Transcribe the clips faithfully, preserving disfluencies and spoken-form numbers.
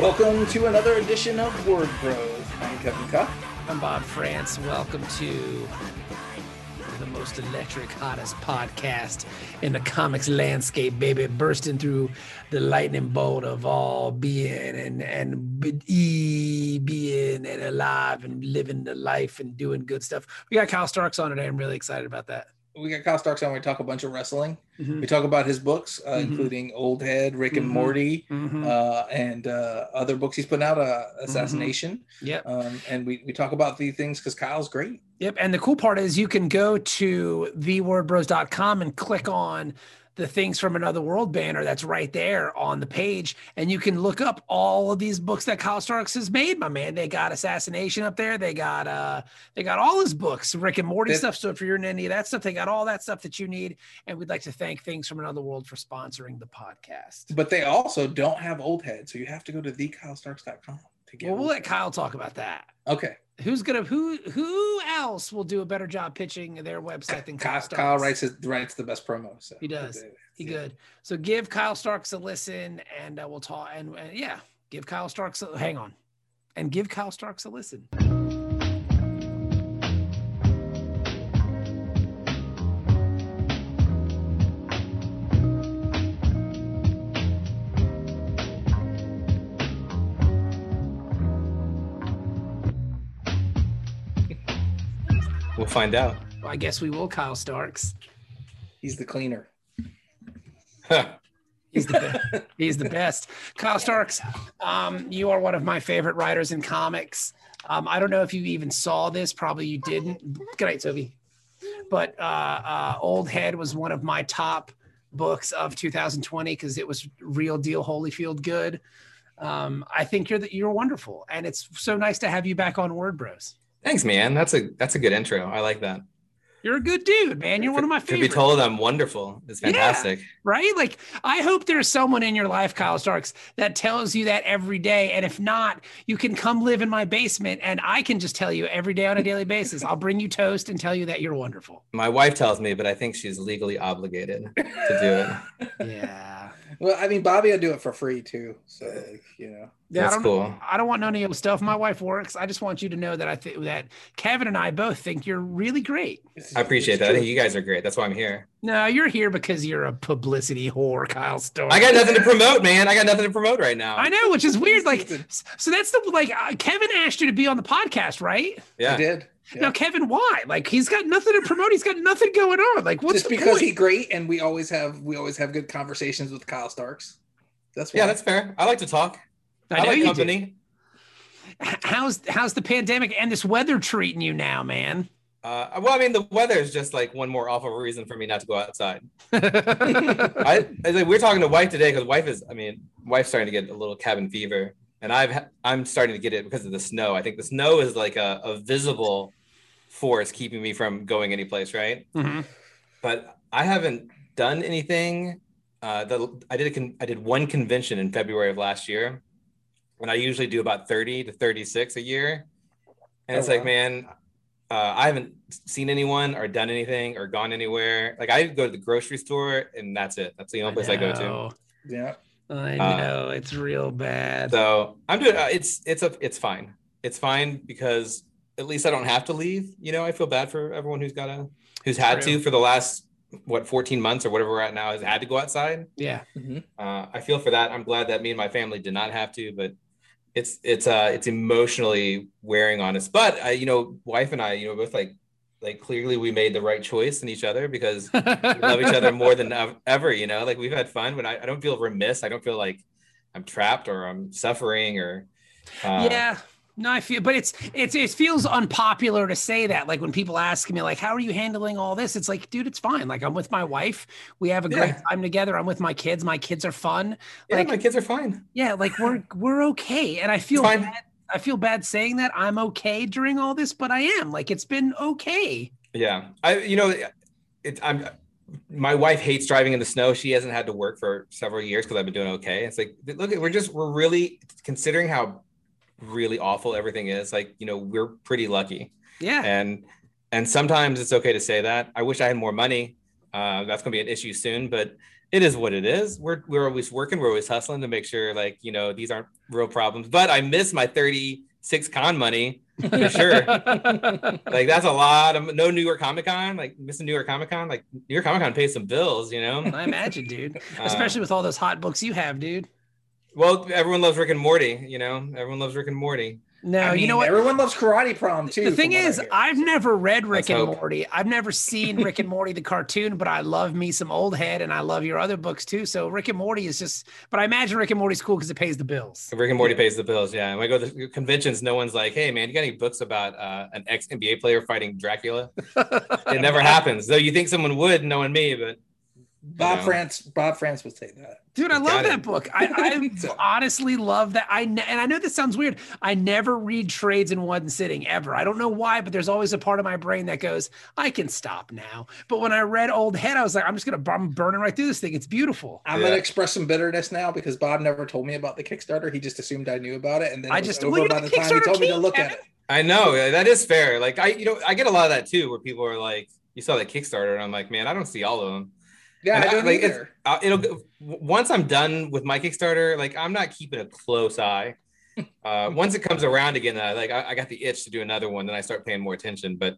Welcome to another edition of Word Bros. I'm Kevin Cup. I'm Bob France. Welcome to the most electric, hottest podcast in the comics landscape, baby. Bursting through the lightning bolt of all being and, and e, being and alive and living the life and doing good stuff. We got Kyle Starks on today. I'm really excited about that. We got Kyle Starks on. We talk a bunch of wrestling. Mm-hmm. We talk about his books, uh, mm-hmm. including Old Head, Rick and mm-hmm. Morty, mm-hmm. uh, and uh, other books he's putting out, uh, Assassination. Mm-hmm. Yep. Um, and we, we talk about these things because Kyle's great. Yep. And the cool part is you can go to the word bros dot com and click on the Things from Another World banner that's right there on the page. And you can look up all of these books that Kyle Starks has made, my man. They got Assassination up there. They got uh, they got all his books, Rick and Morty that, stuff. So if you're in any of that stuff, they got all that stuff that you need. And we'd like to thank Things from Another World for sponsoring the podcast. But they also don't have Old Head. So you have to go to the kyle starks dot com to get it. Well, we'll let Kyle talk about that. Okay. Who's gonna who who else will do a better job pitching their website than Kyle, Kyle Starks? Kyle writes his, writes the best promo. So. He does. He yeah. good. So give Kyle Starks a listen, and uh, we'll talk. And, and yeah, give Kyle Starks. A, hang on, and give Kyle Starks a listen. We'll find out. Well, I guess we will, Kyle Starks. He's the cleaner. Huh. He's the best. He's the best. Kyle Starks, um, you are one of my favorite writers in comics. Um, I don't know if you even saw this. Probably you didn't. Good night, Sophie. But uh, uh, Old Head was one of my top books of two thousand twenty because it was real deal Holyfield good. Um, I think you're the, you're wonderful. And it's so nice to have you back on Word Bros. Thanks, man. That's a that's a good intro. I like that. You're a good dude, man. You're one of my favorites. To be told I'm wonderful is fantastic. Yeah, right? Like, I hope there's someone in your life, Kyle Starks, that tells you that every day. And if not, you can come live in my basement and I can just tell you every day on a daily basis. I'll bring you toast and tell you that you're wonderful. My wife tells me, but I think she's legally obligated to do it. Yeah. Well, I mean, Bobby will do it for free, too. So, like, you know. Yeah, that's I don't, cool. I don't want none of your stuff. My wife works. I just want you to know that I think that Kevin and I both think you're really great. I appreciate that. I think you guys are great. That's why I'm here. No, you're here because you're a publicity whore, Kyle Starks. I got nothing to promote, man. I got nothing to promote right now. I know, which is weird. Like, so that's the like uh, Kevin asked you to be on the podcast, right? Yeah, I did. Yeah. Now, Kevin, why? Like, he's got nothing to promote. He's got nothing going on. Like, what's just the because he's great, and we always have we always have good conversations with Kyle Starks. That's why. Yeah, that's fair. I like to talk. I, I know like you company. Do. How's how's the pandemic and this weather treating you now, man? Uh, well, I mean, the weather is just like one more awful reason for me not to go outside. I, I like, we're talking to wife today because wife is, I mean, wife's starting to get a little cabin fever, and I've I'm starting to get it because of the snow. I think the snow is like a, a visible force keeping me from going anyplace, right? Mm-hmm. But I haven't done anything. Uh, the, I did a con- I did one convention in February of last year. And I usually do about thirty to thirty-six a year. And oh, it's like, wow. man, uh, I haven't seen anyone or done anything or gone anywhere. Like, I go to the grocery store and that's it. That's the only place I, I go to. Yeah. I know. Uh, it's real bad. So I'm doing, uh, it's, it's, a, it's fine. It's fine because at least I don't have to leave. You know, I feel bad for everyone who's got to, who's had True. to for the last, what, fourteen months or whatever we're at now has had to go outside. Yeah. Mm-hmm. Uh, I feel for that. I'm glad that me and my family did not have to, but It's it's uh it's emotionally wearing on us, but I, you know, wife and I, you know, both like like clearly we made the right choice in each other because we love each other more than ever. You know, like we've had fun. When I, I don't feel remiss, I don't feel like I'm trapped or I'm suffering or uh, yeah. No, I feel, but it's, it's, it feels unpopular to say that. Like when people ask me, like, how are you handling all this? It's like, dude, it's fine. Like I'm with my wife. We have a yeah. great time together. I'm with my kids. My kids are fun. Yeah, like my kids are fine. Yeah. Like we're, we're okay. And I feel bad, I feel bad saying that I'm okay during all this, but I am like, it's been okay. Yeah. I, you know, it, I'm, my wife hates driving in the snow. She hasn't had to work for several years because I've been doing okay. It's like, look, we're just, we're really considering how really awful everything is, like, you know, we're pretty lucky. Yeah. And and sometimes it's okay to say that. I wish I had more money. Uh, that's gonna be an issue soon, but it is what it is. We're we're always working, we're always hustling to make sure, like, you know, these aren't real problems. But I miss my thirty-six con money for sure. Like that's a lot of no New York Comic Con, like missing New York Comic Con, like New York Comic Con pays some bills, you know. I imagine, dude. Uh, Especially with all those hot books you have, dude. Well, everyone loves Rick and Morty, you know, everyone loves Rick and Morty. No, I mean, you know what? Everyone loves Karate Prom, too. The thing is, I've never read Rick and Morty. I've never seen Rick and Morty, the cartoon, but I love me some Old Head, and I love your other books, too. So Rick and Morty is just, but I imagine Rick and Morty's cool because it pays the bills. Rick and Morty pays the bills, yeah. And when I go to conventions, no one's like, hey, man, you got any books about uh, an ex-N B A player fighting Dracula? It never happens. Though you think someone would, knowing me, but... Bob you know. France, Bob France would say that. Dude, I you love that it. book. I, I honestly love that. I ne- and I know this sounds weird. I never read trades in one sitting ever. I don't know why, but there's always a part of my brain that goes, I can stop now. But when I read Old Head, I was like, I'm just gonna I'm burning right through this thing. It's beautiful. I'm yeah. gonna express some bitterness now because Bob never told me about the Kickstarter. He just assumed I knew about it, and then I just over by the time he told me to look at it. I know that is fair. Like I, you know, I get a lot of that too, where people are like, you saw the Kickstarter, and I'm like, man, I don't see all of them. Yeah, and I don't I, like, either. Uh, it'll once I'm done with my Kickstarter, like I'm not keeping a close eye. Uh, once it comes around again, uh, like I, I got the itch to do another one, then I start paying more attention. But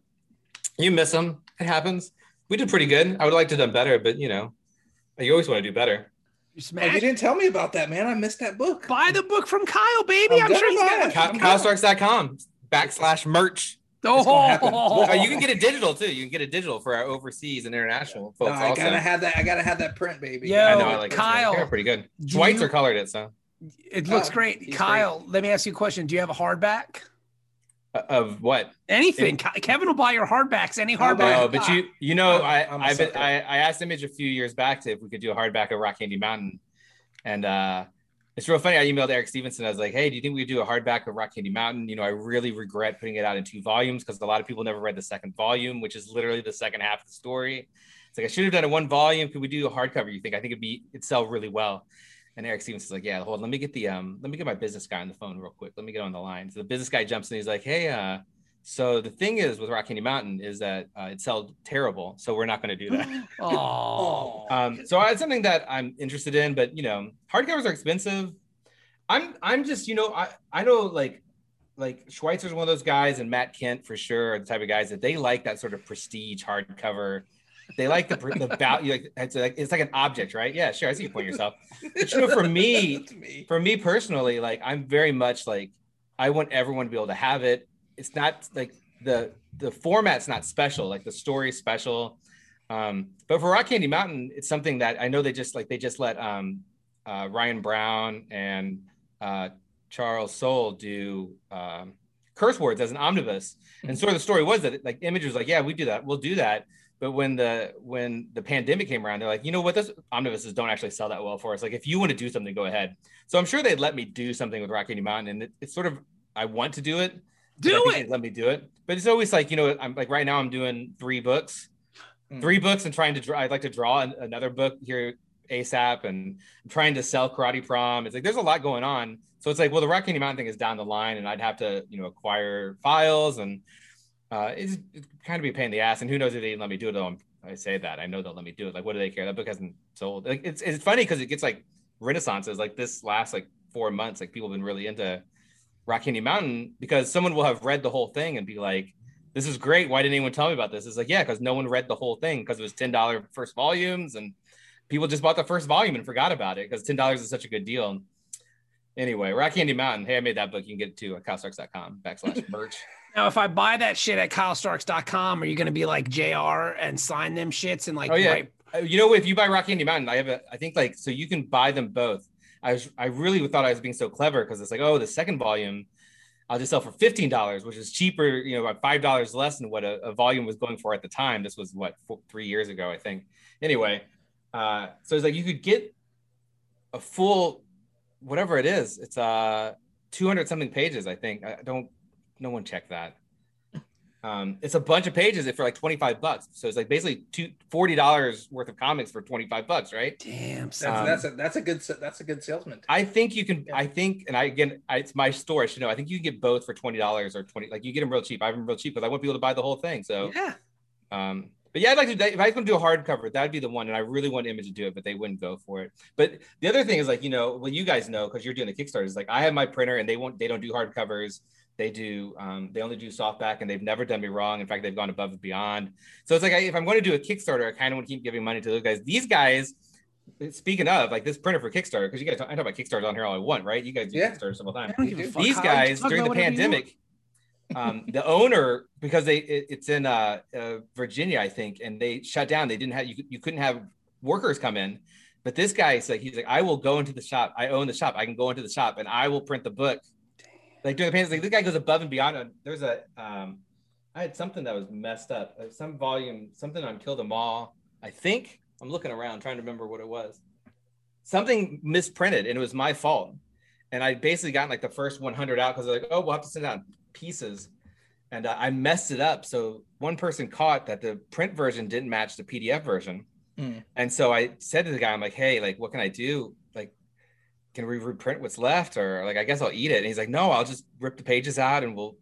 you miss them; it happens. We did pretty good. I would like to have done better, but you know, you always want to do better. Smash. Oh, you didn't tell me about that, man. I missed that book. Buy the book from Kyle, baby. I'm, I'm sure he's got it. Kyle Starks dot com backslash merch. Oh, you can get it digital too. You can get it digital for our overseas and international folks. No, I also. gotta have that. I gotta have that print, baby. Yo, I know, I like Kyle, it. They're pretty good. Schweitzer you, colored it, so it looks oh, great. Kyle, great. Let me ask you a question. Do you have a hardback uh, of what? Anything? It, Kevin will buy your hardbacks. Any hardback? No, but you, you know, I, I, I, I asked Image a few years back to if we could do a hardback of Rock Candy Mountain, and uh it's real funny. I emailed Eric Stevenson. I was like, hey, do you think we do a hardback of Rock Candy Mountain? You know, I really regret putting it out in two volumes because a lot of people never read the second volume, which is literally the second half of the story. It's like, I should have done it one volume. Could we do a hardcover? You think? I think it'd be, it'd sell really well. And Eric Stevenson's like, yeah, hold on. Let me get the, um, let me get my business guy on the phone real quick. Let me get on the line. So the business guy jumps in. He's like, hey, uh, so the thing is with Rock Candy Mountain is that uh, it sold terrible. So we're not going to do that. Oh, um, so it's something that I'm interested in, but you know, hardcovers are expensive. I'm, I'm just, you know, I, I know like, like Schweitzer's one of those guys, and Matt Kent for sure are the type of guys that they like that sort of prestige hardcover. They like the the value. Like it's like it's like an object, right? Yeah, sure. I see you point yourself. But you know, for me, me, for me personally, like I'm very much like I want everyone to be able to have it. It's not like the the format's not special, like the story's special. Um, but for Rock Candy Mountain, it's something that I know they just like they just let um, uh, Ryan Brown and uh, Charles Soule do um, curse words as an omnibus. And sort of the story was that like Image was like, yeah, we do that, we'll do that. But when the when the pandemic came around, they're like, you know what, those omnibuses don't actually sell that well for us. Like if you want to do something, go ahead. So I'm sure they'd let me do something with Rock Candy Mountain, and it, it's sort of I want to do it. Do it. Let me do it. But it's always like, you know, I'm like right now I'm doing three books, mm. three books and trying to draw. I'd like to draw another book here ASAP, and I'm trying to sell Karate Prom. It's like, there's a lot going on. So it's like, well, the Rock Candy Mountain thing is down the line, and I'd have to, you know, acquire files, and uh, it's, it's kind of be a pain in the ass. And who knows if they let me do it though. I'm, I say that, I know they'll let me do it. Like, what do they care? That book hasn't sold. Like, it's, it's funny because it gets like renaissances like this last like four months, like people have been really into Rock Candy Mountain, because someone will have read the whole thing and be like, this is great. Why didn't anyone tell me about this? It's like, yeah, because no one read the whole thing because it was ten dollars first volumes, and people just bought the first volume and forgot about it because ten dollars is such a good deal. Anyway, Rock Candy Mountain. Hey, I made that book. You can get it too at kyle starks dot com backslash merch. Now, if I buy that shit at kyle starks dot com, are you going to be like J R and sign them shits? And like, oh, yeah. Right? You know, if you buy Rock Candy Mountain, I have a, I think like, so you can buy them both. I was, I really thought I was being so clever because it's like, oh, the second volume I'll just sell for fifteen dollars, which is cheaper, you know, about five dollars less than what a, a volume was going for at the time. This was what, four, three years ago, I think. Anyway, uh, so it's like you could get a full, whatever it is. It's uh, two hundred something pages, I think. I don't, no one checked that. Um, it's a bunch of pages for like twenty-five bucks. So it's like basically two, forty dollars worth of comics for twenty-five bucks, right? Damn. That's, um, that's a, that's a good, that's a good salesman. I think you can, yeah. I think, and I, again, I, it's my store, I should know. I think you can get both for twenty dollars or twenty, like you get them real cheap. I have them real cheap because I won't be able to buy the whole thing. So, yeah. Um, but yeah, I'd like to, if I was going to do a hardcover, that'd be the one. And I really want Image to do it, but they wouldn't go for it. But the other thing is like, you know, well, you guys know, cause you're doing the Kickstarter, is like, I have my printer and they won't, they don't do hardcovers. They do, um, they only do softback, and they've never done me wrong. In fact, they've gone above and beyond. So it's like, I, if I'm going to do a Kickstarter, I kind of want to keep giving money to those guys. These guys, speaking of, like this printer for Kickstarter, because you guys, I talk about Kickstarters on here all I want, right? You guys do yeah. Kickstarters all the time. These guys, during the pandemic, um, the owner, because they it, it's in uh, uh, Virginia, I think, and they shut down. They didn't have, you, you couldn't have workers come in. But this guy's like, he's like, I will go into the shop. I own the shop. I can go into the shop, and I will print the book. Like during the pandemic, like this guy goes above and beyond. There's a, um, I had something that was messed up. Some volume, something on Kill Them All, I think. I'm looking around trying to remember what it was. Something misprinted, and it was my fault. And I basically got like the first one hundred out because they're like, oh, we'll have to send out pieces. And uh, I messed it up. So one person caught that the print version didn't match the P D F version. Mm. And so I said to the guy, I'm like, hey, like, what can I do? Like, can we reprint what's left? Or like, I guess I'll eat it. And he's like, no, I'll just rip the pages out and we'll,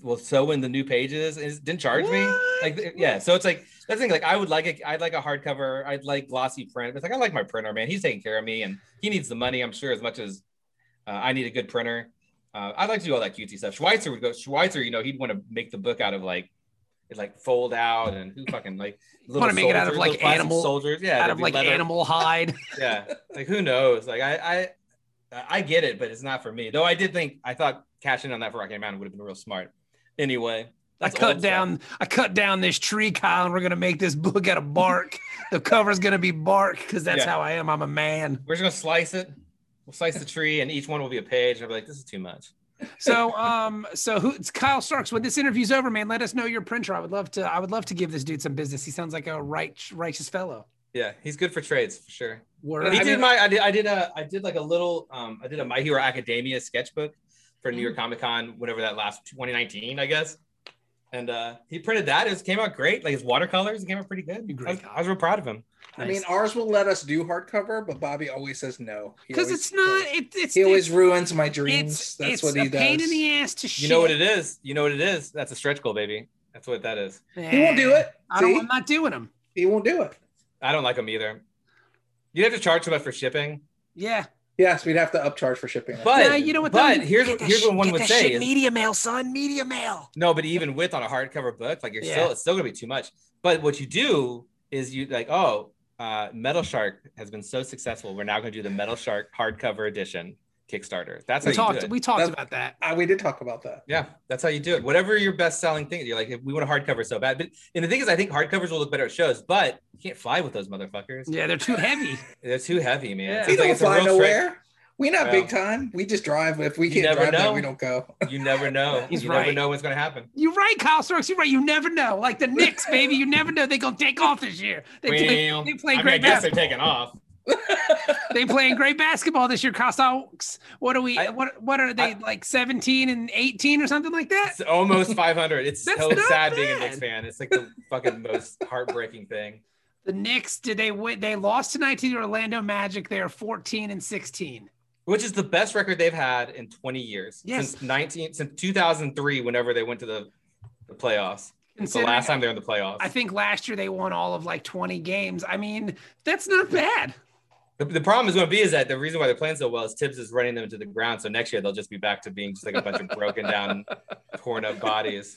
we'll sew in the new pages. And it didn't charge what? me. Like, yeah. So it's like, that's the thing. Like I would like, a, I'd like a hardcover. I'd like glossy print. It's like, I like my printer, man. He's taking care of me and he needs the money. I'm sure as much as uh, I need a good printer. Uh, I'd like to do all that cutesy stuff. Schweitzer would go Schweitzer, you know, he'd want to make the book out of like, it like fold out and who fucking like want to make soldiers, it out of like animal soldiers. Yeah. Out of like leather. Animal hide. Yeah. Like who knows? Like I, I, I get it, but it's not for me. Though I did think, I thought cashing in on that for Rock Candy Mountain would have been real smart. Anyway, I cut down, stuff. I cut down this tree, Kyle, and we're gonna make this book out of bark. The cover's gonna be bark because that's yeah. how I am. I'm a man. We're just gonna slice it. We'll slice the tree, and each one will be a page. And I'll be like, this is too much. So, um, so who? It's Kyle Starks. When this interview's over, man, let us know your printer. I would love to. I would love to give this dude some business. He sounds like a right, righteous fellow. Yeah, he's good for trades for sure. Word. He I did mean, my, I did, I did a, I did like a little, um, I did a My Hero Academia sketchbook for New York Comic Con, whatever that last twenty nineteen, I guess. And uh, he printed that. It was, came out great. Like his watercolors, it came out pretty good. Great. I, was, I was real proud of him. Nice. I mean, ours will let us do hardcover, but Bobby always says no. Because it's not. It, it's, he always it's, ruins my dreams. It's, That's it's what he does. It's a pain in the ass to shit. You know what it is. You know what it is. That's a stretch goal, baby. That's what that is. Yeah. He won't do it. I don't, I'm not doing him. He won't do it. I don't like him either. You'd have to charge so much for shipping. Yeah. Yes, we'd have to upcharge for shipping. But yeah, you know what? But here's what here's what one would say: media mail, son, media mail. No, but even with on a hardcover book, like you're yeah. still it's still gonna be too much. But what you do is you like, oh, uh, Metal Shark has been so successful, we're now gonna do the Metal Shark hardcover edition Kickstarter. That's we how talked, you do it. We talked that's, about that. Uh, we did talk about that. Yeah, that's how you do it. Whatever your best-selling thing, you're like, if we want a hardcover so bad. But and the thing is, I think hardcovers will look better at shows, but you can't fly with those motherfuckers. Yeah, they're too heavy. They're too heavy, man. Yeah. We don't like fly nowhere. We're not well, big time. We just drive. If we can't drive, then we don't go. You never know. He's you right. never know what's going to happen. You're right, Kyle Starks. You're right. You never know. Like the Knicks, baby. You never know. They're going to take off this year. They, well, they play I great mean, I guess basketball. They're taking off. They playing great basketball this year, Kyle Starks. What are we? I, what What are they I, like? Seventeen and eighteen or something like that. It's almost five hundred. It's so sad bad. being a Knicks fan. It's like the fucking most heartbreaking thing. The Knicks did they win? They lost tonight to the Orlando Magic. They are fourteen and sixteen, which is the best record they've had in twenty years. Yes. Since nineteen since two thousand three, whenever they went to the, the playoffs. It's the last time they're in the playoffs. I think last year they won all of like twenty games. I mean, that's not bad. The, the problem is going to be is that the reason why they're playing so well is Tibbs is running them to the ground. So next year they'll just be back to being just like a bunch of broken down, torn up bodies.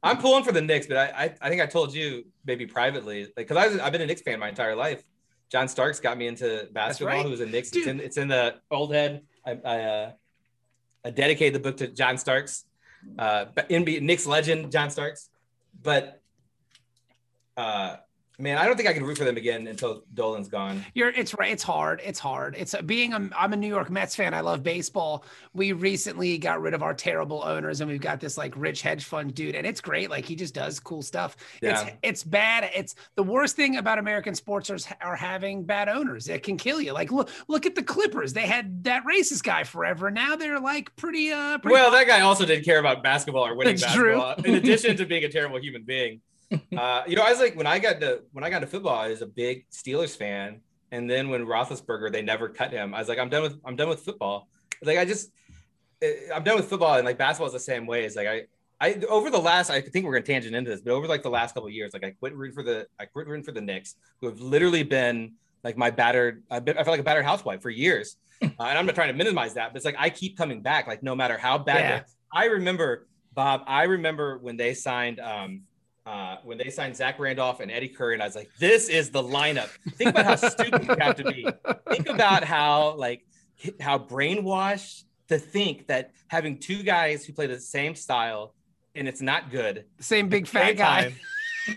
I'm pulling for the Knicks, but I I, I think I told you maybe privately because like, I've been a Knicks fan my entire life. Jon Starks got me into basketball. Right. Who was a Knicks? It's in, it's in the Old Head. I I, uh, I dedicated the book to Jon Starks, uh, N B A Knicks legend Jon Starks. But uh, Man, I don't think I can root for them again until Dolan's gone. You're, it's right. It's hard. It's hard. It's a, being a, I'm a New York Mets fan. I love baseball. We recently got rid of our terrible owners, and we've got this like rich hedge fund dude, and it's great. Like he just does cool stuff. Yeah. It's it's bad. It's the worst thing about American sports are, are having bad owners. It can kill you. Like look look at the Clippers. They had that racist guy forever, and now they're like pretty. Uh, pretty well, that guy also didn't care about basketball or winning basketball. In addition to being a terrible human being. uh, you know, I was like, when I got to when I got to football, I was a big Steelers fan, and then when Roethlisberger, they never cut him. I was like, I'm done with I'm done with football. Like I just, I'm done with football, and like basketball is the same way. It's like I, I over the last, I think we're gonna tangent into this, but over like the last couple of years, like I quit rooting for the I quit rooting for the Knicks, who have literally been like my battered, I've been, I feel like a battered housewife for years, uh, and I'm not trying to minimize that, but it's like I keep coming back, like no matter how bad. Yeah. I remember Bob, I remember when they signed. Um, Uh, when they signed Zach Randolph and Eddie Curry, and I was like, this is the lineup. Think about how stupid you have to be. Think about how, like, how brainwashed to think that having two guys who play the same style and it's not good. Same big fat guy. Time,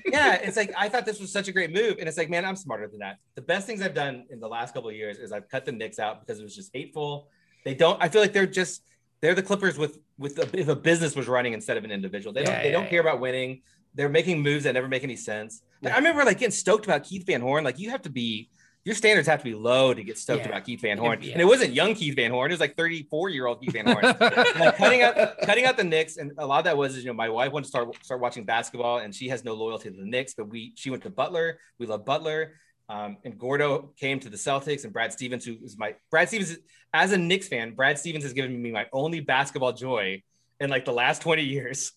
yeah, it's like, I thought this was such a great move. And it's like, man, I'm smarter than that. The best things I've done in the last couple of years is I've cut the Knicks out because it was just hateful. They don't, I feel like they're just, they're the Clippers with, with a, if a business was running instead of an individual. They don't, yeah, they don't yeah, care about winning. They're making moves that never make any sense. Like, yeah. I remember like getting stoked about Keith Van Horn. Like you have to be, your standards have to be low to get stoked yeah. about Keith Van Horn. Yeah. And it wasn't young Keith Van Horn. It was like thirty-four year old Keith Van Horn. Like cutting out, cutting out the Knicks. And a lot of that was, you know, my wife wanted to start, start watching basketball, and she has no loyalty to the Knicks, but we, she went to Butler. We love Butler. Um, and Gordo came to the Celtics, and Brad Stevens, who is my Brad Stevens, as a Knicks fan, Brad Stevens has given me my only basketball joy in like the last twenty years.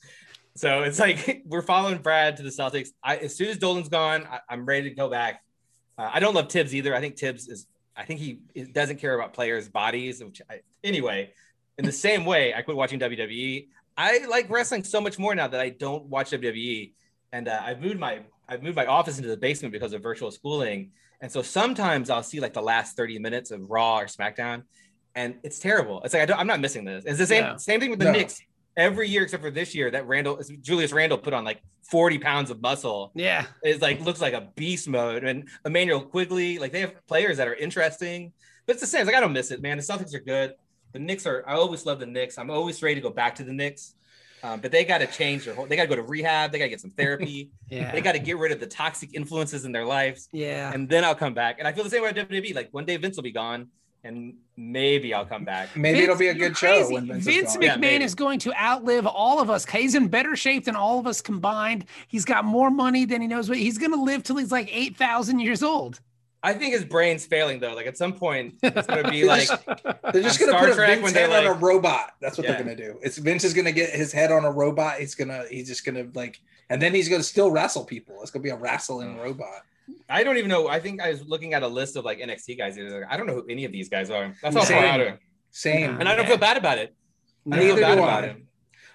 So it's like we're following Brad to the Celtics. I, as soon as Dolan's gone, I, I'm ready to go back. Uh, I don't love Tibbs either. I think Tibbs is, I think he doesn't care about players' bodies. Which I, anyway, in the same way, I quit watching W W E. I like wrestling so much more now that I don't watch W W E, and uh, I've moved my I've moved my office into the basement because of virtual schooling. And so sometimes I'll see like the last thirty minutes of Raw or SmackDown, and it's terrible. It's like I don't, I'm not missing this. It's the same yeah. same thing with the no. Knicks. Every year, except for this year, that Randall, Julius Randall put on like forty pounds of muscle. Yeah. It's like, looks like a beast mode. And Emmanuel Quigley, like they have players that are interesting, but it's the same. It's like, I don't miss it, man. The Celtics are good. The Knicks are, I always love the Knicks. I'm always ready to go back to the Knicks. Um, but they got to change their whole, they got to go to rehab. They got to get some therapy. yeah. They got to get rid of the toxic influences in their lives. Yeah. And then I'll come back. And I feel the same way with W W E. Like one day Vince will be gone, and maybe I'll come back. Maybe Vince, it'll be a good show. When Vince, Vince McMahon yeah, is going to outlive all of us. He's in better shape than all of us combined. He's got more money than he knows what. He's going to live till he's like eight thousand years old. I think his brain's failing though. Like at some point, it's going to be like they're just going to put Vince's when head like, on a robot. That's what yeah. they're going to do. It's Vince is going to get his head on a robot. He's going to. He's just going to like, and then he's going to still wrestle people. It's going to be a wrestling robot. I don't even know. I think I was looking at a list of like N X T guys. Like, I don't know who any of these guys are. That's all Same. Far out of him. Same. And I don't feel bad about it. I Neither do I.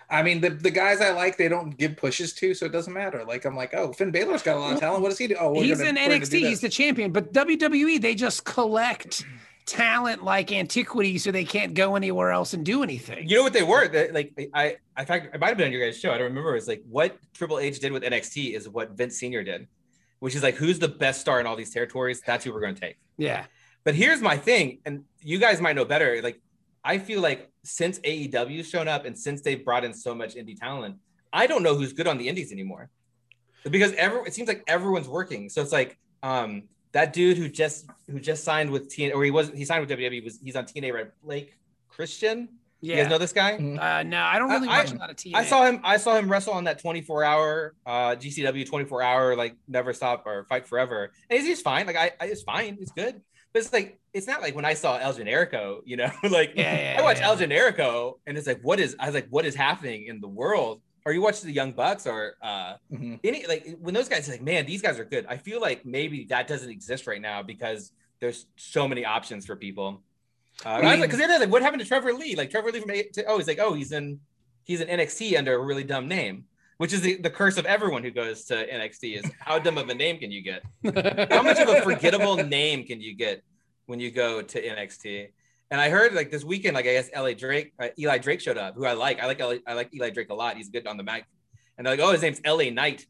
I mean, the, the guys I like, they don't give pushes to, so it doesn't matter. Like, I'm like, oh, Finn Balor's got a lot of talent. What does he do? Oh, he's in N X T. He's the champion. But W W E, they just collect talent like antiquity, so they can't go anywhere else and do anything. You know what they were? They're, like, I, in fact, it might have been on your guys' show. I don't remember. It's like what Triple H did with N X T is what Vince Senior did, which is like, who's the best star in all these territories? That's who we're going to take. Yeah. But here's my thing, and you guys might know better. Like, I feel like since A E W's shown up and since they've brought in so much indie talent, I don't know who's good on the indies anymore. Because every, it seems like everyone's working. So it's like um, that dude who just who just signed with T N A, or he wasn't, he signed with W W E, was he's on T N A, right? Blake Christian? Yeah. You guys know this guy? Uh, no, I don't really I, watch I, a lot of T N A. I saw him. I saw him wrestle on that twenty-four hour uh, G C W twenty-four hour like Never Stop or Fight Forever, and he's, he's fine. Like I, I, it's fine. It's good. But it's like it's not like when I saw El Generico. You know, like yeah, yeah, I watched yeah. El Generico, and it's like what is? I was like, what is happening in the world? Or you watch the Young Bucks, or uh, mm-hmm. any like when those guys are like, man, these guys are good. I feel like maybe that doesn't exist right now because there's so many options for people. Because uh, I mean, like, they're like, what happened to Trevor Lee? Like Trevor Lee from A to, oh, he's like, oh, he's in, he's in N X T under a really dumb name, which is the, the curse of everyone who goes to N X T is how dumb of a name can you get? How much of a forgettable name can you get when you go to N X T? And I heard like this weekend, like I guess L A Drake, uh, Eli Drake showed up, who I like. I like L A, I like Eli Drake a lot. He's good on the mic. And they're like, oh, his name's L A Knight.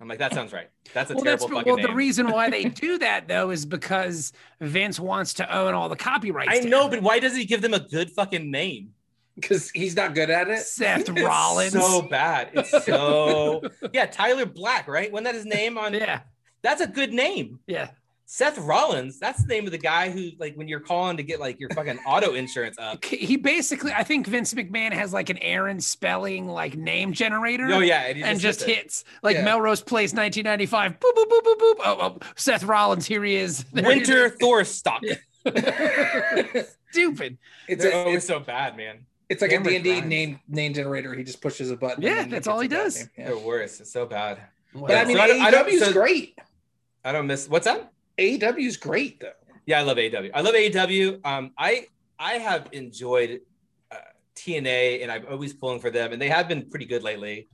I'm like, that sounds right. That's a well, terrible that's, fucking well, name. Well, the reason why they do that, though, is because Vince wants to own all the copyrights. I know, him. But why doesn't he give them a good fucking name? Because he's not good at it. Seth it's Rollins. So bad. It's so... yeah, Tyler Black, right? Wasn't that his name on... yeah. That's a good name. Yeah. Seth Rollins, that's the name of the guy who, like, when you're calling to get, like, your fucking auto insurance up. He basically, I think Vince McMahon has, like, an Aaron Spelling, like, name generator. Oh, yeah. And, and just, just hits. Like, yeah. Melrose Place, nineteen ninety-five. Boop, boop, boop, boop, boop. Oh, oh, Seth Rollins, here he is. There Winter he is. Thorstock. Yeah. Stupid. It's, a, oh, it's so bad, man. It's like Cameron a D and D name, name generator. He just pushes a button. Yeah, that's all he does. Yeah. They're worse. It's so bad. Well, but, I mean, so A E W is great. I don't miss... What's that? A E W is great, though. Yeah, I love A E W. I love A E W. Um, I I have enjoyed uh, T N A, and I'm always pulling for them, and they have been pretty good lately.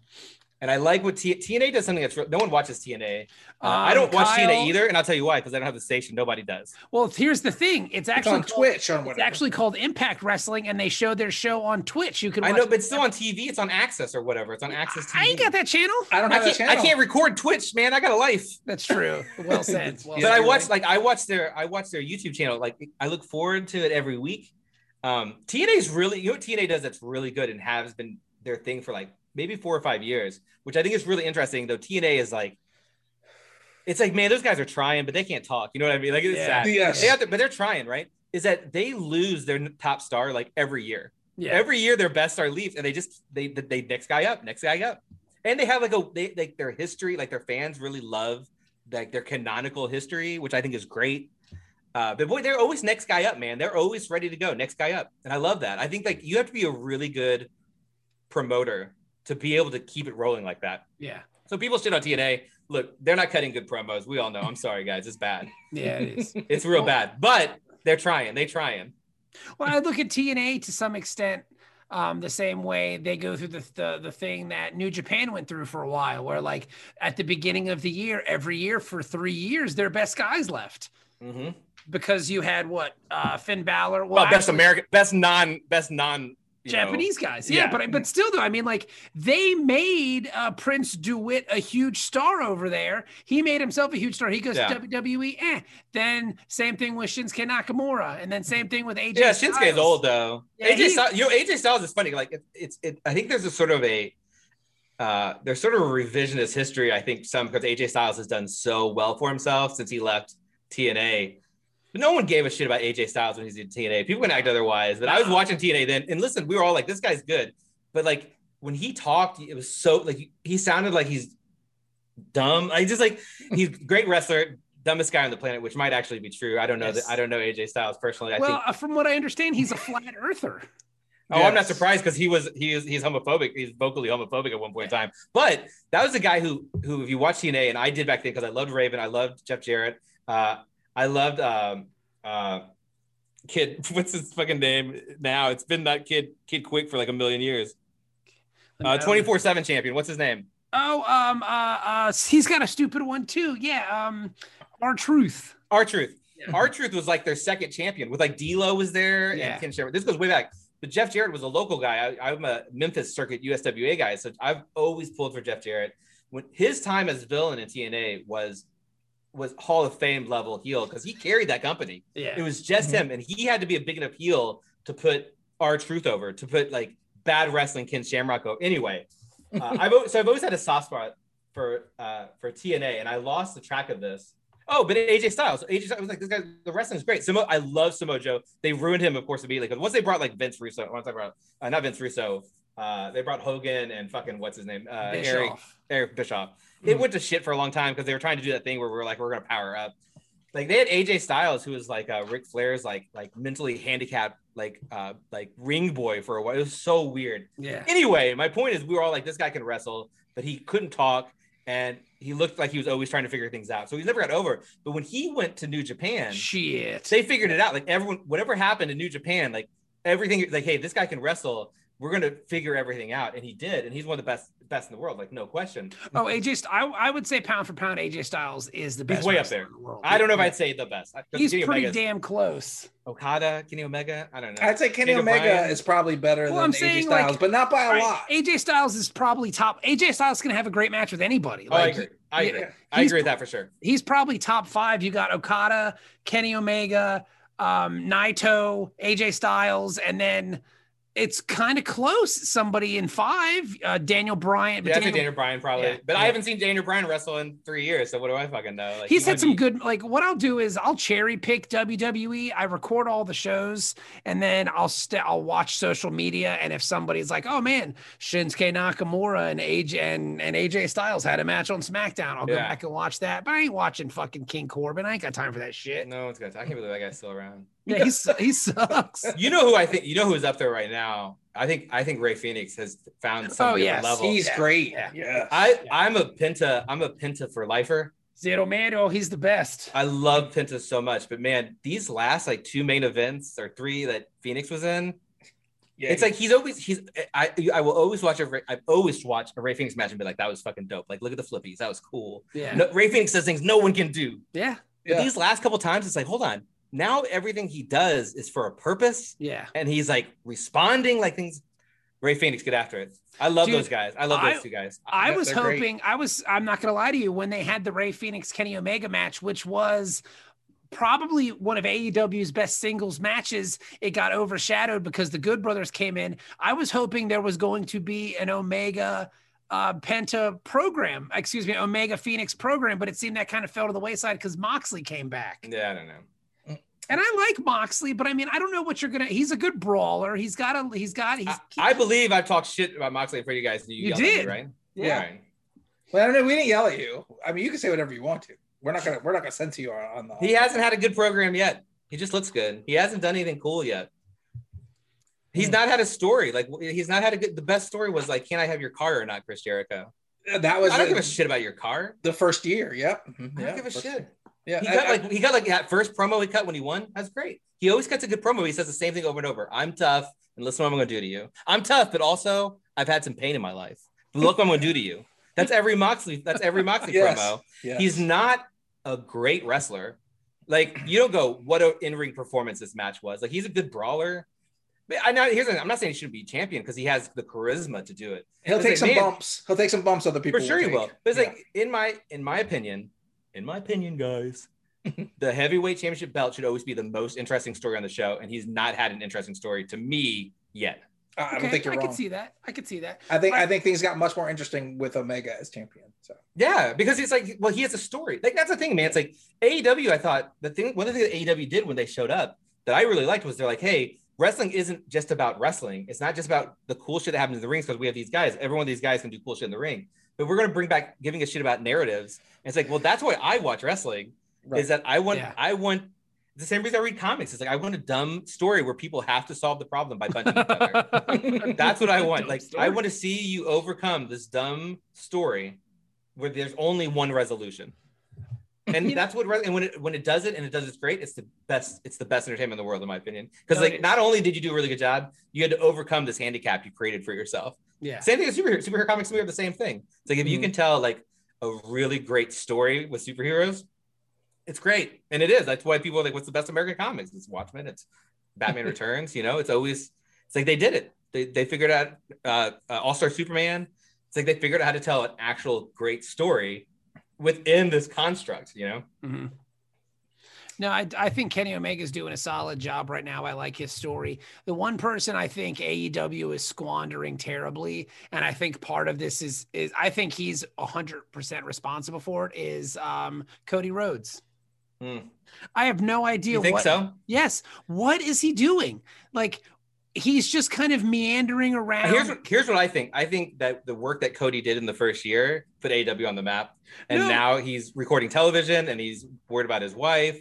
And I like what T- TNA does something that's real. No one watches T N A. Uh, um, I don't watch Kyle, T N A either, and I'll tell you why, because I don't have the station. Nobody does. Well, here's the thing: it's actually it's on called, Twitch. Or whatever. It's actually called Impact Wrestling, and they show their show on Twitch. You can. Watch I know, but it's still on T V. It's on Access or whatever. It's on Access T V. I ain't got that channel. I don't have I that channel. I can't record Twitch, man. I got a life. That's true. Well said. Well but said. I watch like I watch their I watch their YouTube channel. Like I look forward to it every week. Um, T N A's really you know what T N A does that's really good and has been their thing for like. Maybe four or five years, which I think is really interesting. Though T N A is like, it's like, man, those guys are trying, but they can't talk. You know what I mean? Like it's yeah. sad. Yes. They have to, but they're trying, right? Is that they lose their top star like every year? Yeah. Every year their best star leaves, and they just they they, they next guy up, next guy up, and they have like a they like their history, like their fans really love like their canonical history, which I think is great. Uh, but boy, they're always next guy up, man. They're always ready to go, next guy up, and I love that. I think like you have to be a really good promoter to be able to keep it rolling like that. Yeah. So people shit on T N A. Look, they're not cutting good promos. We all know. I'm sorry, guys. It's bad. Yeah, it is. It's real well, bad. But they're trying. They trying. Well, I look at T N A to some extent um, the same way they go through the, the the thing that New Japan went through for a while, where like at the beginning of the year, every year for three years, their best guys left. Mm-hmm. Because you had what? Uh, Finn Balor. Well, well best actually, American, best non, best non. You Japanese know. Guys, yeah, yeah, but but still though, I mean, like they made uh, Prince DeWitt a huge star over there. He made himself a huge star. He goes yeah. to W W E. Eh. Then same thing with Shinsuke Nakamura, and then same thing with A J. Yeah, Styles. Shinsuke's old though. Yeah, A J, Styles, you know, A J Styles is funny. Like it, it's, it, I think there's a sort of a uh, there's sort of a revisionist history. I think some because A J Styles has done so well for himself since he left T N A. But no one gave a shit about A J Styles when he's in T N A. People can act otherwise, but I was watching T N A then, and listen, we were all like, "This guy's good," but like when he talked, it was so like he sounded like he's dumb. I just like he's a great wrestler, dumbest guy on the planet, which might actually be true. I don't know. Yes. That, I don't know A J Styles personally. I well, think... from what I understand, he's a flat earther. Oh, yes. I'm not surprised because he was he is he's homophobic. He's vocally homophobic at one point in time. But that was the guy who who if you watch T N A, and I did back then because I loved Raven, I loved Jeff Jarrett. Uh, I loved um, uh, Kid. What's his fucking name now? It's been that Kid Kid Quick for like a million years. twenty-four seven champion. What's his name? Oh, um, uh, uh, he's got a stupid one too. Yeah, um, R-Truth. R-Truth. Yeah. R-Truth was like their second champion. With like D-Lo was there yeah. and Ken Shamrock. This goes way back. But Jeff Jarrett was a local guy. I, I'm a Memphis circuit U S W A guy, so I've always pulled for Jeff Jarrett. When his time as villain in T N A was. was Hall of Fame level heel because he carried that company. Yeah. It was just mm-hmm. him. And he had to be a big enough heel to put R-Truth over, to put like bad wrestling Ken Shamrock over. Anyway, uh, I've always, so I've always had a soft spot for uh, for T N A and I lost the track of this. Oh, but A J Styles. A J Styles was like, this guy, the wrestling is great. Samo, I love Samoa Joe. They ruined him, of course, immediately. Because once they brought like Vince Russo, once I brought, uh, not Vince Russo, uh, they brought Hogan and fucking, what's his name? Uh, Bischoff. Eric, Eric Bischoff. It went to shit for a long time because they were trying to do that thing where we we're like, we're gonna power up. Like they had A J Styles, who was like uh, Ric Flair's like like mentally handicapped like uh, like ring boy for a while. It was so weird. Yeah. Anyway, my point is, we were all like, this guy can wrestle, but he couldn't talk, and he looked like he was always trying to figure things out. So he's never got over. But when he went to New Japan, shit, they figured it out. Like everyone, whatever happened in New Japan, like everything, like hey, this guy can wrestle. We're going to figure everything out. And he did. And he's one of the best best in the world. Like, no question. Oh, A J, I, I would say pound for pound, A J Styles is the best. He's way up there. In the world. I don't know if I'd say the best. He's Kenny pretty Omega's, damn close. Okada, Kenny Omega. I don't know. I'd say Kenny Daniel Omega Bryan. Is probably better well, than I'm A J Styles, like, but not by a right, lot. A J Styles is probably top. A J Styles is going to have a great match with anybody. Like, oh, I agree. I agree. Yeah. I agree with that for sure. He's probably top five. You got Okada, Kenny Omega, um, Naito, A J Styles, and then it's kind of close. Somebody in five, uh, Daniel Bryan. But yeah, Daniel, I think Daniel Bryan probably. Yeah, but yeah. I haven't seen Daniel Bryan wrestle in three years, so what do I fucking know? Like, he's he had some be... good. Like, what I'll do is I'll cherry pick W W E. I record all the shows, and then I'll st- I'll watch social media. And if somebody's like, "Oh man, Shinsuke Nakamura and A J and, and A J Styles had a match on SmackDown," I'll go yeah. back and watch that. But I ain't watching fucking King Corbin. I ain't got time for that shit. No one's got time. I can't believe that guy's still around. Yeah, he, su- he sucks. You know who I think, you know who's up there right now? I think I think Rey Fénix has found some oh, yes. level. He's yeah. great. Yeah. Yeah. I, yeah. I'm a Penta, I'm a Penta for lifer. Zero Miedo, he's the best. I love Penta so much, but man, these last like two main events or three that Fénix was in, yeah, it's like he's always he's I I will always watch a I've always watched a Rey Fénix match and be like, that was fucking dope. Like, look at the flippies, that was cool. Yeah. No, Rey Fénix does things no one can do. Yeah. But yeah. these last couple times, it's like, hold on. Now everything he does is for a purpose. Yeah. And he's like responding like things. Rey Fénix, get after it. I love Dude, those guys. I love I, those two guys. I, I was hoping, great. I was, I'm not going to lie to you, when they had the Rey Fénix Kenny Omega match, which was probably one of A E W's best singles matches, it got overshadowed because the Good Brothers came in. I was hoping there was going to be an Omega Uh, Penta program, excuse me, Omega Fénix program, but it seemed that kind of fell to the wayside because Moxley came back. Yeah, I don't know. And I like Moxley, but I mean, I don't know what you're gonna. He's a good brawler. He's got a. He's got. He's. I, I believe I've talked shit about Moxley for you guys. And you, you did, me, right? Yeah. yeah. Well, I don't know. We didn't yell at you. I mean, you can say whatever you want to. We're not gonna. We're not gonna censor you on the. He hasn't had a good program yet. He just looks good. He hasn't done anything cool yet. He's not had a story. Like, he's not had a good, the best story was like, can I have your car or not, Chris Jericho? That was, I don't a, give a shit about your car. The first year. Yep. Mm-hmm. I don't yeah, give a shit. Yeah. He I, got I, like, he got like that first promo he cut when he won. That's great. He always cuts a good promo. He says the same thing over and over. I'm tough. And listen what I'm going to do to you. I'm tough, but also I've had some pain in my life. But look what I'm going to do to you. That's every Moxley. That's every Moxley yes. promo. Yes. He's not a great wrestler. Like, you don't go, what an in-ring performance this match was. Like, he's a good brawler. I know. Here's I'm not saying he shouldn't be champion because he has the charisma to do it. He'll take like, some man, bumps. He'll take some bumps. Other people for sure will he will. But it's yeah. like in my in my opinion, in my opinion, guys, the heavyweight championship belt should always be the most interesting story on the show, and he's not had an interesting story to me yet. Okay, I don't think you're I wrong. I can see that. I can see that. I think I, I think things got much more interesting with Omega as champion. So yeah, because it's like, well, he has a story. Like, that's the thing, man. It's like A E W. I thought the thing one of the things that A E W did when they showed up that I really liked was they're like, hey. Wrestling isn't just about wrestling. It's not just about the cool shit that happens in the rings because we have these guys. Every one of these guys can do cool shit in the ring. But we're going to bring back giving a shit about narratives. And it's like, well, that's why I watch wrestling right. is that I want, yeah. I want the same reason I read comics. It's like, I want a dumb story where people have to solve the problem by punching each other. That's what I want. Like, story. I want to see you overcome this dumb story where there's only one resolution. And that's what, and when it when it does it and it does it great, it's the best. It's the best entertainment in the world, in my opinion. Because like, not only did you do a really good job, you had to overcome this handicap you created for yourself. Yeah. Same thing as superhero superhero comics. We have the same thing. It's like if mm-hmm. you can tell like a really great story with superheroes, it's great, and it is. That's why people are like, "What's the best American comics?" It's Watchmen. It's Batman Returns. You know, it's always it's like they did it. They they figured out uh, uh, All Star Superman. It's like they figured out how to tell an actual great story within this construct, you know? Mm-hmm. No, I, I think Kenny Omega's doing a solid job right now. I like his story. The one person I think A E W is squandering terribly, and I think part of this is, is I think he's one hundred percent responsible for it, is um, Cody Rhodes. Mm. I have no idea. You think what, so? Yes. What is he doing? Like, he's just kind of meandering around. Here's what, here's what I think. I think that the work that Cody did in the first year put A E W on the map. And no. now he's recording television and he's worried about his wife.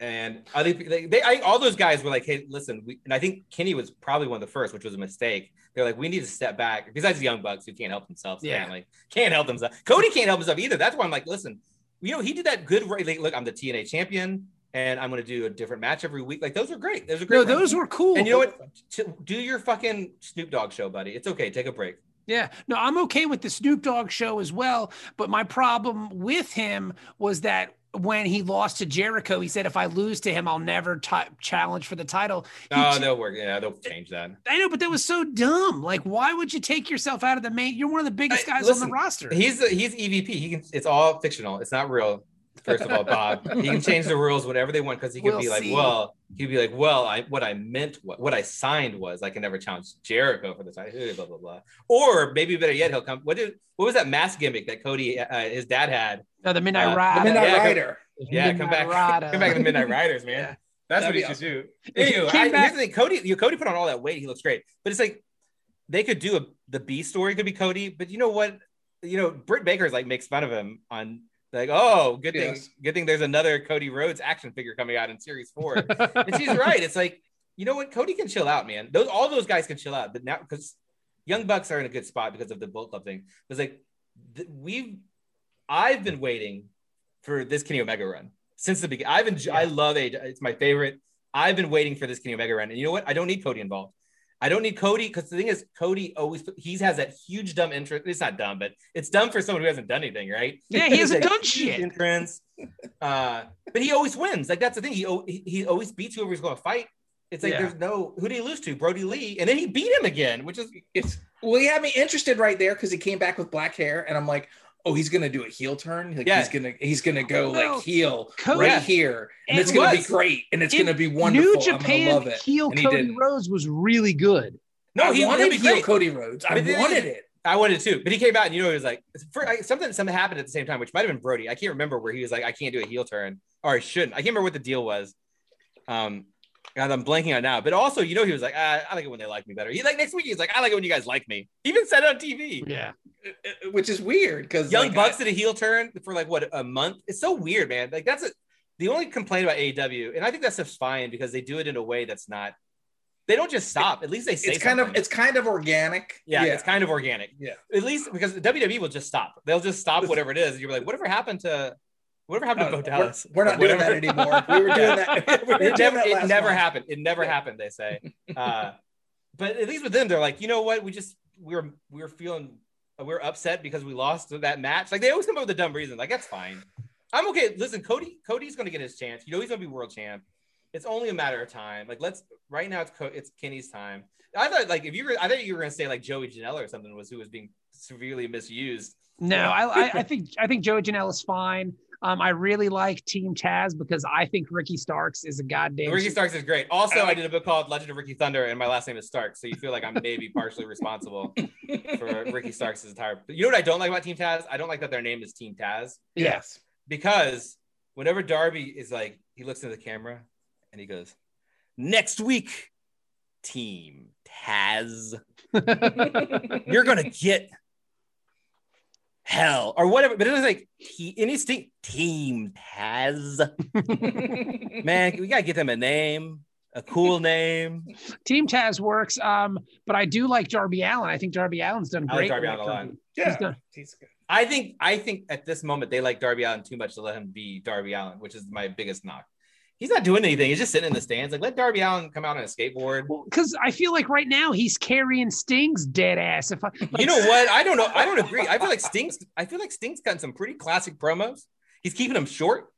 And I think they, they I, all those guys were like, hey, listen, we, and I think Kenny was probably one of the first, which was a mistake. They're like, we need to step back. Besides the Young Bucks who can't help themselves. Yeah. Apparently. Can't help themselves. Cody can't help himself either. That's why I'm like, listen, you know, he did that good, right? Like, look, I'm the T N A champion. And I'm going to do a different match every week. Like, those are great. Those are great. No, rounds. Those were cool. And you know what? Do your fucking Snoop Dogg show, buddy. It's okay. Take a break. Yeah. No, I'm okay with the Snoop Dogg show as well. But my problem with him was that when he lost to Jericho, he said, if I lose to him, I'll never t- challenge for the title. He oh, ch- they'll work. Yeah, they'll change that. I know, but that was so dumb. Like, why would you take yourself out of the main? You're one of the biggest guys I, listen, on the roster. He's a, he's E V P. He can, it's all fictional. It's not real. First of all, Bob, he can change the rules whenever they want. Cause he could we'll be like, see. well, he'd be like, well, I, what I meant, what, what I signed was I can never challenge Jericho for the title, blah, blah, blah. Or maybe better yet, he'll come. What did, what was that mask gimmick that Cody, uh, his dad had? No, the Midnight uh, Rider. The Midnight yeah, Rider. Come, yeah, Midnight come back. Rider. Come back to the Midnight Riders, man. Yeah. That's That'd what he awesome. should do. Anyway, I, here's the thing, Cody, you, Cody put on all that weight. He looks great. But it's like, they could do a, the B story could be Cody, but you know what? You know, Britt Baker's like makes fun of him on, like, oh, good thing, yes. good thing there's another Cody Rhodes action figure coming out in series four. And she's right. It's like, you know what? Cody can chill out, man. Those, all those guys can chill out. But now, because Young Bucks are in a good spot because of the Bullet Club thing. It's like, th- we've, I've been waiting for this Kenny Omega run since the beginning. I've enjoyed, yeah. I love A E W. It's my favorite. I've been waiting for this Kenny Omega run. And you know what? I don't need Cody involved. I don't need Cody because the thing is, Cody always, he has that huge dumb entrance. It's not dumb, but it's dumb for someone who hasn't done anything, right? Yeah, he hasn't done shit. Entrance. Uh, but he always wins. Like, that's the thing. He he always beats whoever he's going to fight. It's like, yeah. there's no, who did he lose to? Brody Lee. And then he beat him again, which is, it's, well, he had me interested right there because he came back with black hair. And I'm like, oh, he's gonna do a heel turn. Like, yeah. he's gonna he's gonna go well, like heel Cody, right here, and it it's gonna was. be great, and it's in gonna be wonderful. New Japan I'm love it. heel and Cody he Rhodes was really good. No, I he wanted to heel Cody Rhodes. I then, wanted it. I wanted it too, but he came out, and you know, he was like for, I, something. Something happened at the same time, which might have been Brody. I can't remember where he was like, I can't do a heel turn, or I shouldn't. I can't remember what the deal was. Um, and I'm blanking on now. But also, you know, he was like, ah, I like it when they like me better. He like next week, he's like, I like it when you guys like me. He even said it on T V. Yeah. Which is weird because Young like, Bucks I, did a heel turn for like what a month. It's so weird, man. Like that's a, the only complaint about A E W, and I think that stuff's fine because they do it in a way that's not. They don't just stop. At least they say it's something. kind of it's kind of organic. Yeah, yeah, it's kind of organic. Yeah. At least because the W W E will just stop. They'll just stop whatever it is. You're like, whatever happened to, whatever happened no, to Bo Dallas? We're, we're not doing that anymore. We were doing that. We were it doing never, that it never happened. It never yeah. happened. They say. Uh, but at least with them, they're like, you know what? We just we we're we we're feeling. We're upset because we lost that match. Like they always come up with a dumb reason. Like that's fine. I'm okay. Listen, Cody. Cody's going to get his chance. You know he's going to be world champ. It's only a matter of time. Like let's right now. It's Co- it's Kenny's time. I thought like if you were, I thought you were going to say like Joey Janela or something was who was being severely misused. No, I, I I think I think Joey Janela's fine. Um, I really like Team Taz because I think Ricky Starks is a goddamn. Ricky shit. Starks is great. Also, I, I did a book called Legend of Ricky Thunder, and my last name is Starks, so you feel like I'm maybe partially responsible for Ricky Starks' entire. You know what I don't like about Team Taz? I don't like that their name is Team Taz. Yes, because whenever Darby is like, he looks into the camera and he goes, "Next week, Team Taz, you're gonna get." Hell or whatever, but it was like he any st- team has man, we gotta get them a name, a cool name. Team Taz works, um, but I do like Darby Allin. I think Darby Allin's done great. I like Darby Allin a lot. Yeah, he's done. He's good. I think I think at this moment they like Darby Allin too much to let him be Darby Allin, which is my biggest knock. He's not doing anything. He's just sitting in the stands. Like, let Darby Allin come out on a skateboard. Well, because I feel like right now he's carrying Sting's dead ass. If I, like, you know what? I don't know. I don't agree. I feel like Sting's. I feel like Sting's gotten some pretty classic promos. He's keeping them short.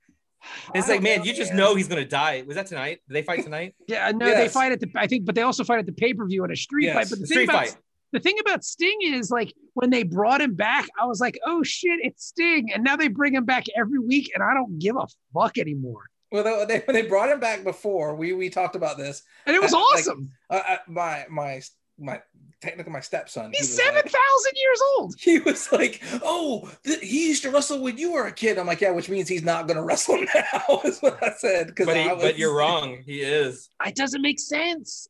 And it's I like, man, know, you man. just know he's gonna die. Was that tonight? Did they fight tonight? Yeah, no, yes. they fight at the. I think, but they also fight at the pay per view in a street yes, fight. But the thing street about, fight. The thing about Sting is like when they brought him back, I was like, oh shit, it's Sting, and now they bring him back every week, and I don't give a fuck anymore. Well, they they brought him back before we we talked about this, and it was uh, awesome. Like, uh, my my my technically my stepson. He's he seven thousand like, years old. He was like, "Oh, th- he used to wrestle when you were a kid." I'm like, "Yeah," which means he's not going to wrestle now, is what I said. Because but, but you're wrong. He is. It doesn't make sense.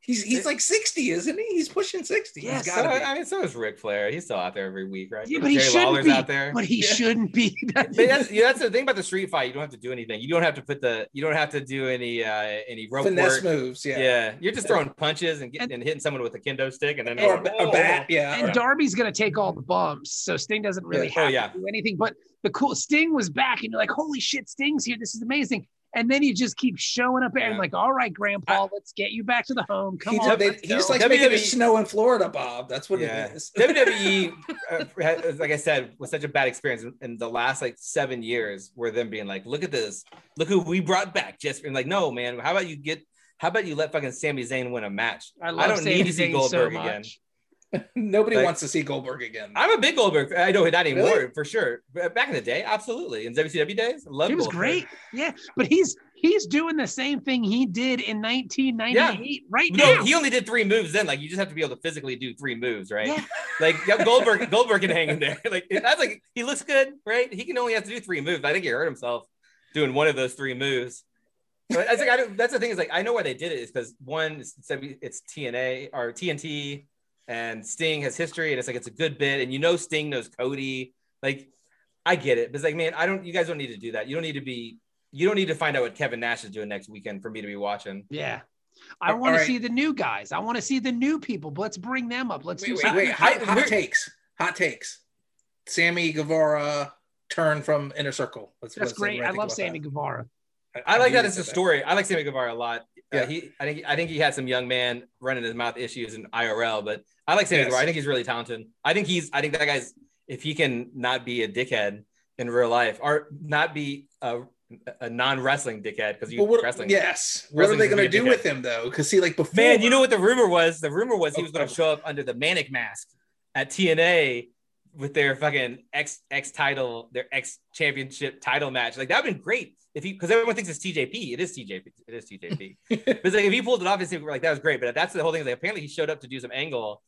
He's he's like sixty, isn't he? He's pushing sixty. Yeah, so, I mean, so is Ric Flair. He's still out there every week, right? Yeah, but he Jerry shouldn't Lawler's be. Out there. But he yeah. shouldn't be. That's, that's, yeah, that's the thing about the street fight. You don't have to do anything. You don't have to put the. You don't have to do any uh, any rope finesse work. moves. Yeah, yeah. You're just throwing punches and getting and, and hitting someone with a kendo stick and then or a, a bat. Yeah. And Darby's gonna take all the bumps, so Sting doesn't really yeah. have oh, yeah. to do anything. But the cool Sting was back, and you're like, holy shit, Sting's here. This is amazing. and then you just keep showing up and yeah. like, all right, Grandpa, I, let's get you back to the home. Come he, on, they, he just likes W W E, making it snow in Florida, Bob. That's what yeah. it is. W W E, uh, like I said, was such a bad experience in the last like seven years, where them being like, look at this, look who we brought back, just and like, no, man, how about you get, how about you let fucking Sami Zayn win a match? I, love I don't Sami need to see Zayn Goldberg so again. Nobody like, wants to see Goldberg again. I'm a big Goldberg. I know not anymore, really? For sure. Back in the day, absolutely. In W C W days, I love. He was Goldberg. Great. Yeah, but he's he's doing the same thing he did in nineteen ninety-eight yeah. right no, now. He only did three moves then. Like you just have to be able to physically do three moves, right? Yeah. Like yeah, Goldberg, Goldberg can hang in there. Like that's like he looks good, right? He can only have to do three moves. I think he hurt himself doing one of those three moves. But I think I don't, that's the thing is like I know why they did it is because one, it's, it's T N A or T N T. And Sting has history, and it's like it's a good bit, and you know Sting knows Cody. Like, I get it, but it's like, man, I don't. You guys don't need to do that. You don't need to be. You don't need to find out what Kevin Nash is doing next weekend for me to be watching. Yeah, I want right. to see the new guys. I want to see the new people. But let's bring them up. Let's wait, do wait, something. Wait, hot, hot takes. Hot takes. Sammy Guevara turn from Inner Circle. Let's, That's let's great. I love Sammy that. Guevara. I, I like that as a story. I like Sammy Guevara a lot. Yeah, uh, he. I think. I think he had some young man running his mouth issues in I R L, but I like Sammy yes. Guevara. I think he's really talented. I think he's. I think that guy's. If he can not be a dickhead in real life, or not be a, a non-wrestling dickhead because you well, wrestling. Yes. What are they going to do with him though? Because see, like before, man, you know what the rumor was? The rumor was he was going to show up under the Manic Mask at T N A with their fucking X X title, their X championship title match. Like that would have been great. If he, because everyone thinks it's T J P, it is T J P, it is T J P. But it's like if he pulled it off, and we're like, that was great. But that's the whole thing. Like apparently he showed up to do some angle,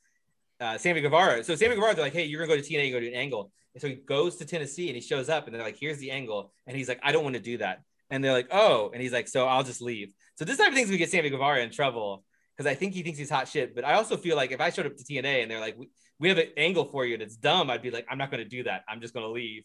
uh, Sammy Guevara. So Sammy Guevara, they're like, hey, you're gonna go to T N A, you go do an angle. And so he goes to Tennessee and he shows up, and they're like, here's the angle, and he's like, I don't want to do that. And they're like, oh, and he's like, so I'll just leave. So this type of thing's gonna get Sammy Guevara in trouble because I think he thinks he's hot shit. But I also feel like if I showed up to T N A and they're like, we, we have an angle for you and it's dumb, I'd be like, I'm not gonna do that. I'm just gonna leave.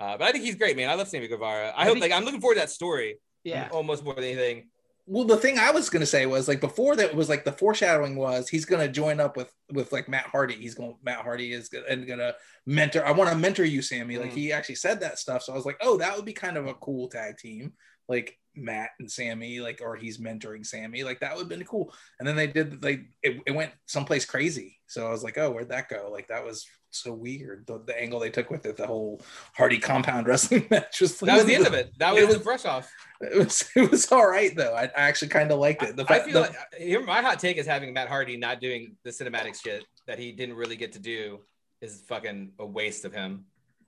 Uh, but I think he's great, man. I love Sammy Guevara. I, I hope, think, like, I'm looking forward to that story. Yeah, almost more than anything. Well, the thing I was gonna say was like before that was like the foreshadowing was he's gonna join up with with like Matt Hardy. He's going Matt Hardy is gonna, and gonna mentor. I want to mentor you, Sammy. Mm. Like he actually said that stuff. So I was like, oh, that would be kind of a cool tag team, like Matt and Sammy, like or he's mentoring Sammy. Like that would have been cool. And then they did like it, it went someplace crazy. So I was like, oh, where'd that go? Like that was. So weird the, the angle they took with it, the whole Hardy compound wrestling match was like, that was the end of it. That was, it was the brush off. It was it was all right though. I, I actually kind of liked it. The fact, I feel the, like here, my hot take is having Matt Hardy not doing the cinematic shit that he didn't really get to do is fucking a waste of him.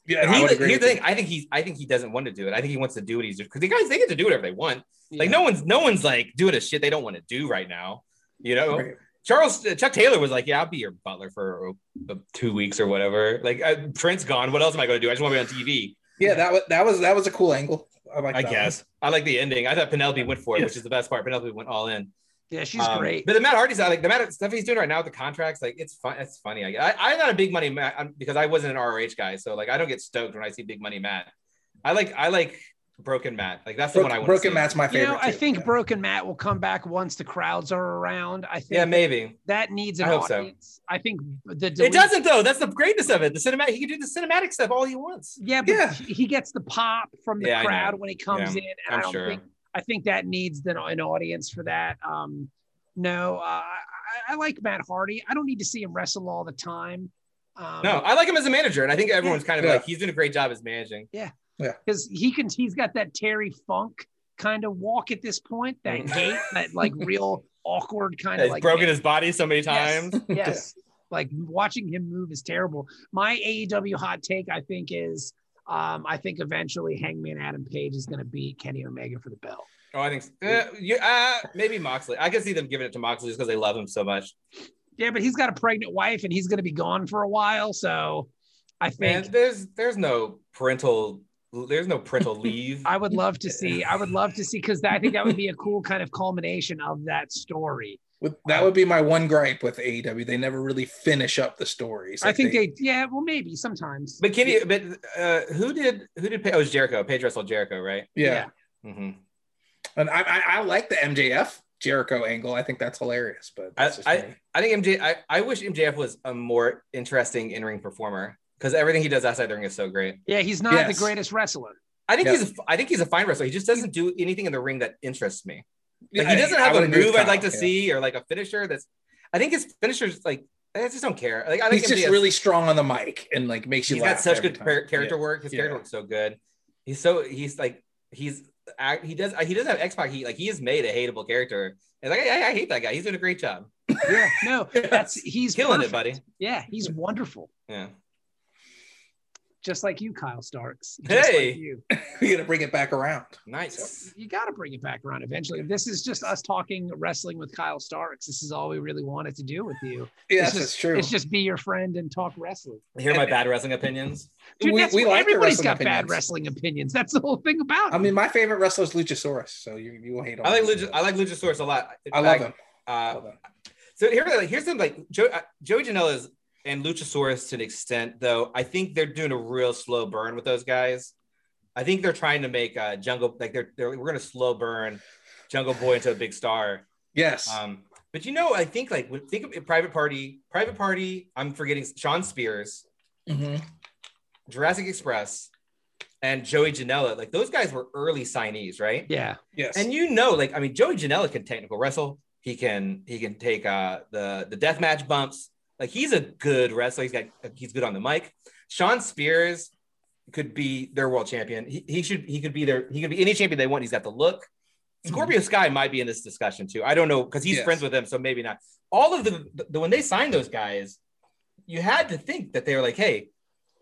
Yeah, he, I would agree here's the thing. I think he's I think he doesn't want to do it. I think he wants to do what he's doing because the guys they get to do whatever they want. Yeah. Like no one's no one's like doing a shit they don't want to do right now. You know. Right. Charles Chuck Taylor was like, yeah, I'll be your butler for uh, two weeks or whatever. Like uh, Trent's gone. What else am I going to do? I just want to be on T V. Yeah, that was that was that was a cool angle. I like. I that guess one. I like the ending. I thought Penelope went for it, yes. which is the best part. Penelope went all in. Yeah, she's um, great. But the Matt Hardy's like the Matt stuff he's doing right now with the contracts. Like it's fun. It's funny. I, I I'm not a big money Matt because I wasn't an R O H guy, so like I don't get stoked when I see big money Matt. I like I like. Broken Matt, like that's the Bro- one I want. Broken to see. Matt's my favorite. You know, I too. think yeah. Broken Matt will come back once the crowds are around. I think. Yeah, maybe that needs an I hope audience. So. I think the delete- it doesn't though. That's the greatness of it. The cinematic, he can do the cinematic stuff all he wants. Yeah, but yeah. he gets the pop from the yeah, crowd when he comes yeah, in. And I'm I don't sure. think I think that needs an, an audience for that. Um, no, uh, I, I like Matt Hardy. I don't need to see him wrestle all the time. Um, no, I like him as a manager, and I think everyone's yeah, kind of yeah. like he's doing a great job as managing. Yeah. Yeah, because he can. He's got that Terry Funk kind of walk at this point. That gait, that like real awkward kind of. Like broken man. His body so many times. Yes, yes. Like watching him move is terrible. My A E W hot take, I think, is um, I think eventually Hangman Adam Page is going to beat Kenny Omega for the belt. Oh, I think uh, you, uh, maybe Moxley. I can see them giving it to Moxley just because they love him so much. Yeah, but he's got a pregnant wife and he's going to be gone for a while. So I think Man, there's there's no parental. There's no parental leave. I would love to see. I would love to see because I think that would be a cool kind of culmination of that story. With, that um, would be my one gripe with A E W. They never really finish up the stories. Like I think they, they. Yeah, well, maybe sometimes. But Kenny, but uh, who did who did? Oh, it was Jericho. Page wrestled Jericho, right? Yeah. yeah. Mm-hmm. And I, I, I like the M J F Jericho angle. I think that's hilarious. But that's I, I, I think M J. I, I wish M J F was a more interesting in-ring performer. Because everything he does outside the ring is so great. Yeah, he's not yes. the greatest wrestler. I think yeah. he's a, I think he's a fine wrestler. He just doesn't do anything in the ring that interests me. Like, he doesn't have I, I a move I'd like to yeah. see, or like a finisher that's. I think his finisher's like I just don't care. Like I think he's just really a, strong on the mic and like makes you. He's laugh got such good time. character yeah. work. His yeah. character work's so good. He's so he's like he's he does he doesn't have X-Pac. He like he has made a hateable character. And like I, I hate that guy. He's doing a great job. Yeah, no, that's he's killing perfect. it, buddy. Yeah, he's wonderful. Yeah. Just like you, Kyle Starks. Just hey, like you. We're going to bring it back around. Nice. So you got to bring it back around eventually. This is just us talking wrestling with Kyle Starks. This is all we really wanted to do with you. Yes, it's just, that's true. It's just be your friend and talk wrestling. Hear my bad wrestling opinions? Dude, we, that's we like everybody's got opinions. bad wrestling opinions. That's the whole thing about it. I mean, my favorite wrestler is Luchasaurus, so you, you will hate all I like Luch- I like Luchasaurus a lot. I love, I, him. Uh, I love him. So here, like, here's something like Joe, uh, Joey Janela's and Luchasaurus to an extent, though. I think they're doing a real slow burn with those guys. I think they're trying to make uh, Jungle like they're, they're we're going to slow burn Jungle Boy into a big star. Yes. Um, but you know, I think like think of Private Party, Private Party. I'm forgetting Sean Spears, mm-hmm. Jurassic Express, and Joey Janela. Like those guys were early signees, right? Yeah. Yes. And you know, like I mean, Joey Janela can technical wrestle. He can he can take uh, the the deathmatch bumps. Like he's a good wrestler. He's got he's good on the mic. Sean Spears could be their world champion. He, he should he could be their he could be any champion they want. He's got the look. Scorpio mm-hmm. Sky might be in this discussion too. I don't know because he's yes. friends with them, so maybe not. All of the, the, the when they signed those guys, you had to think that they were like, hey,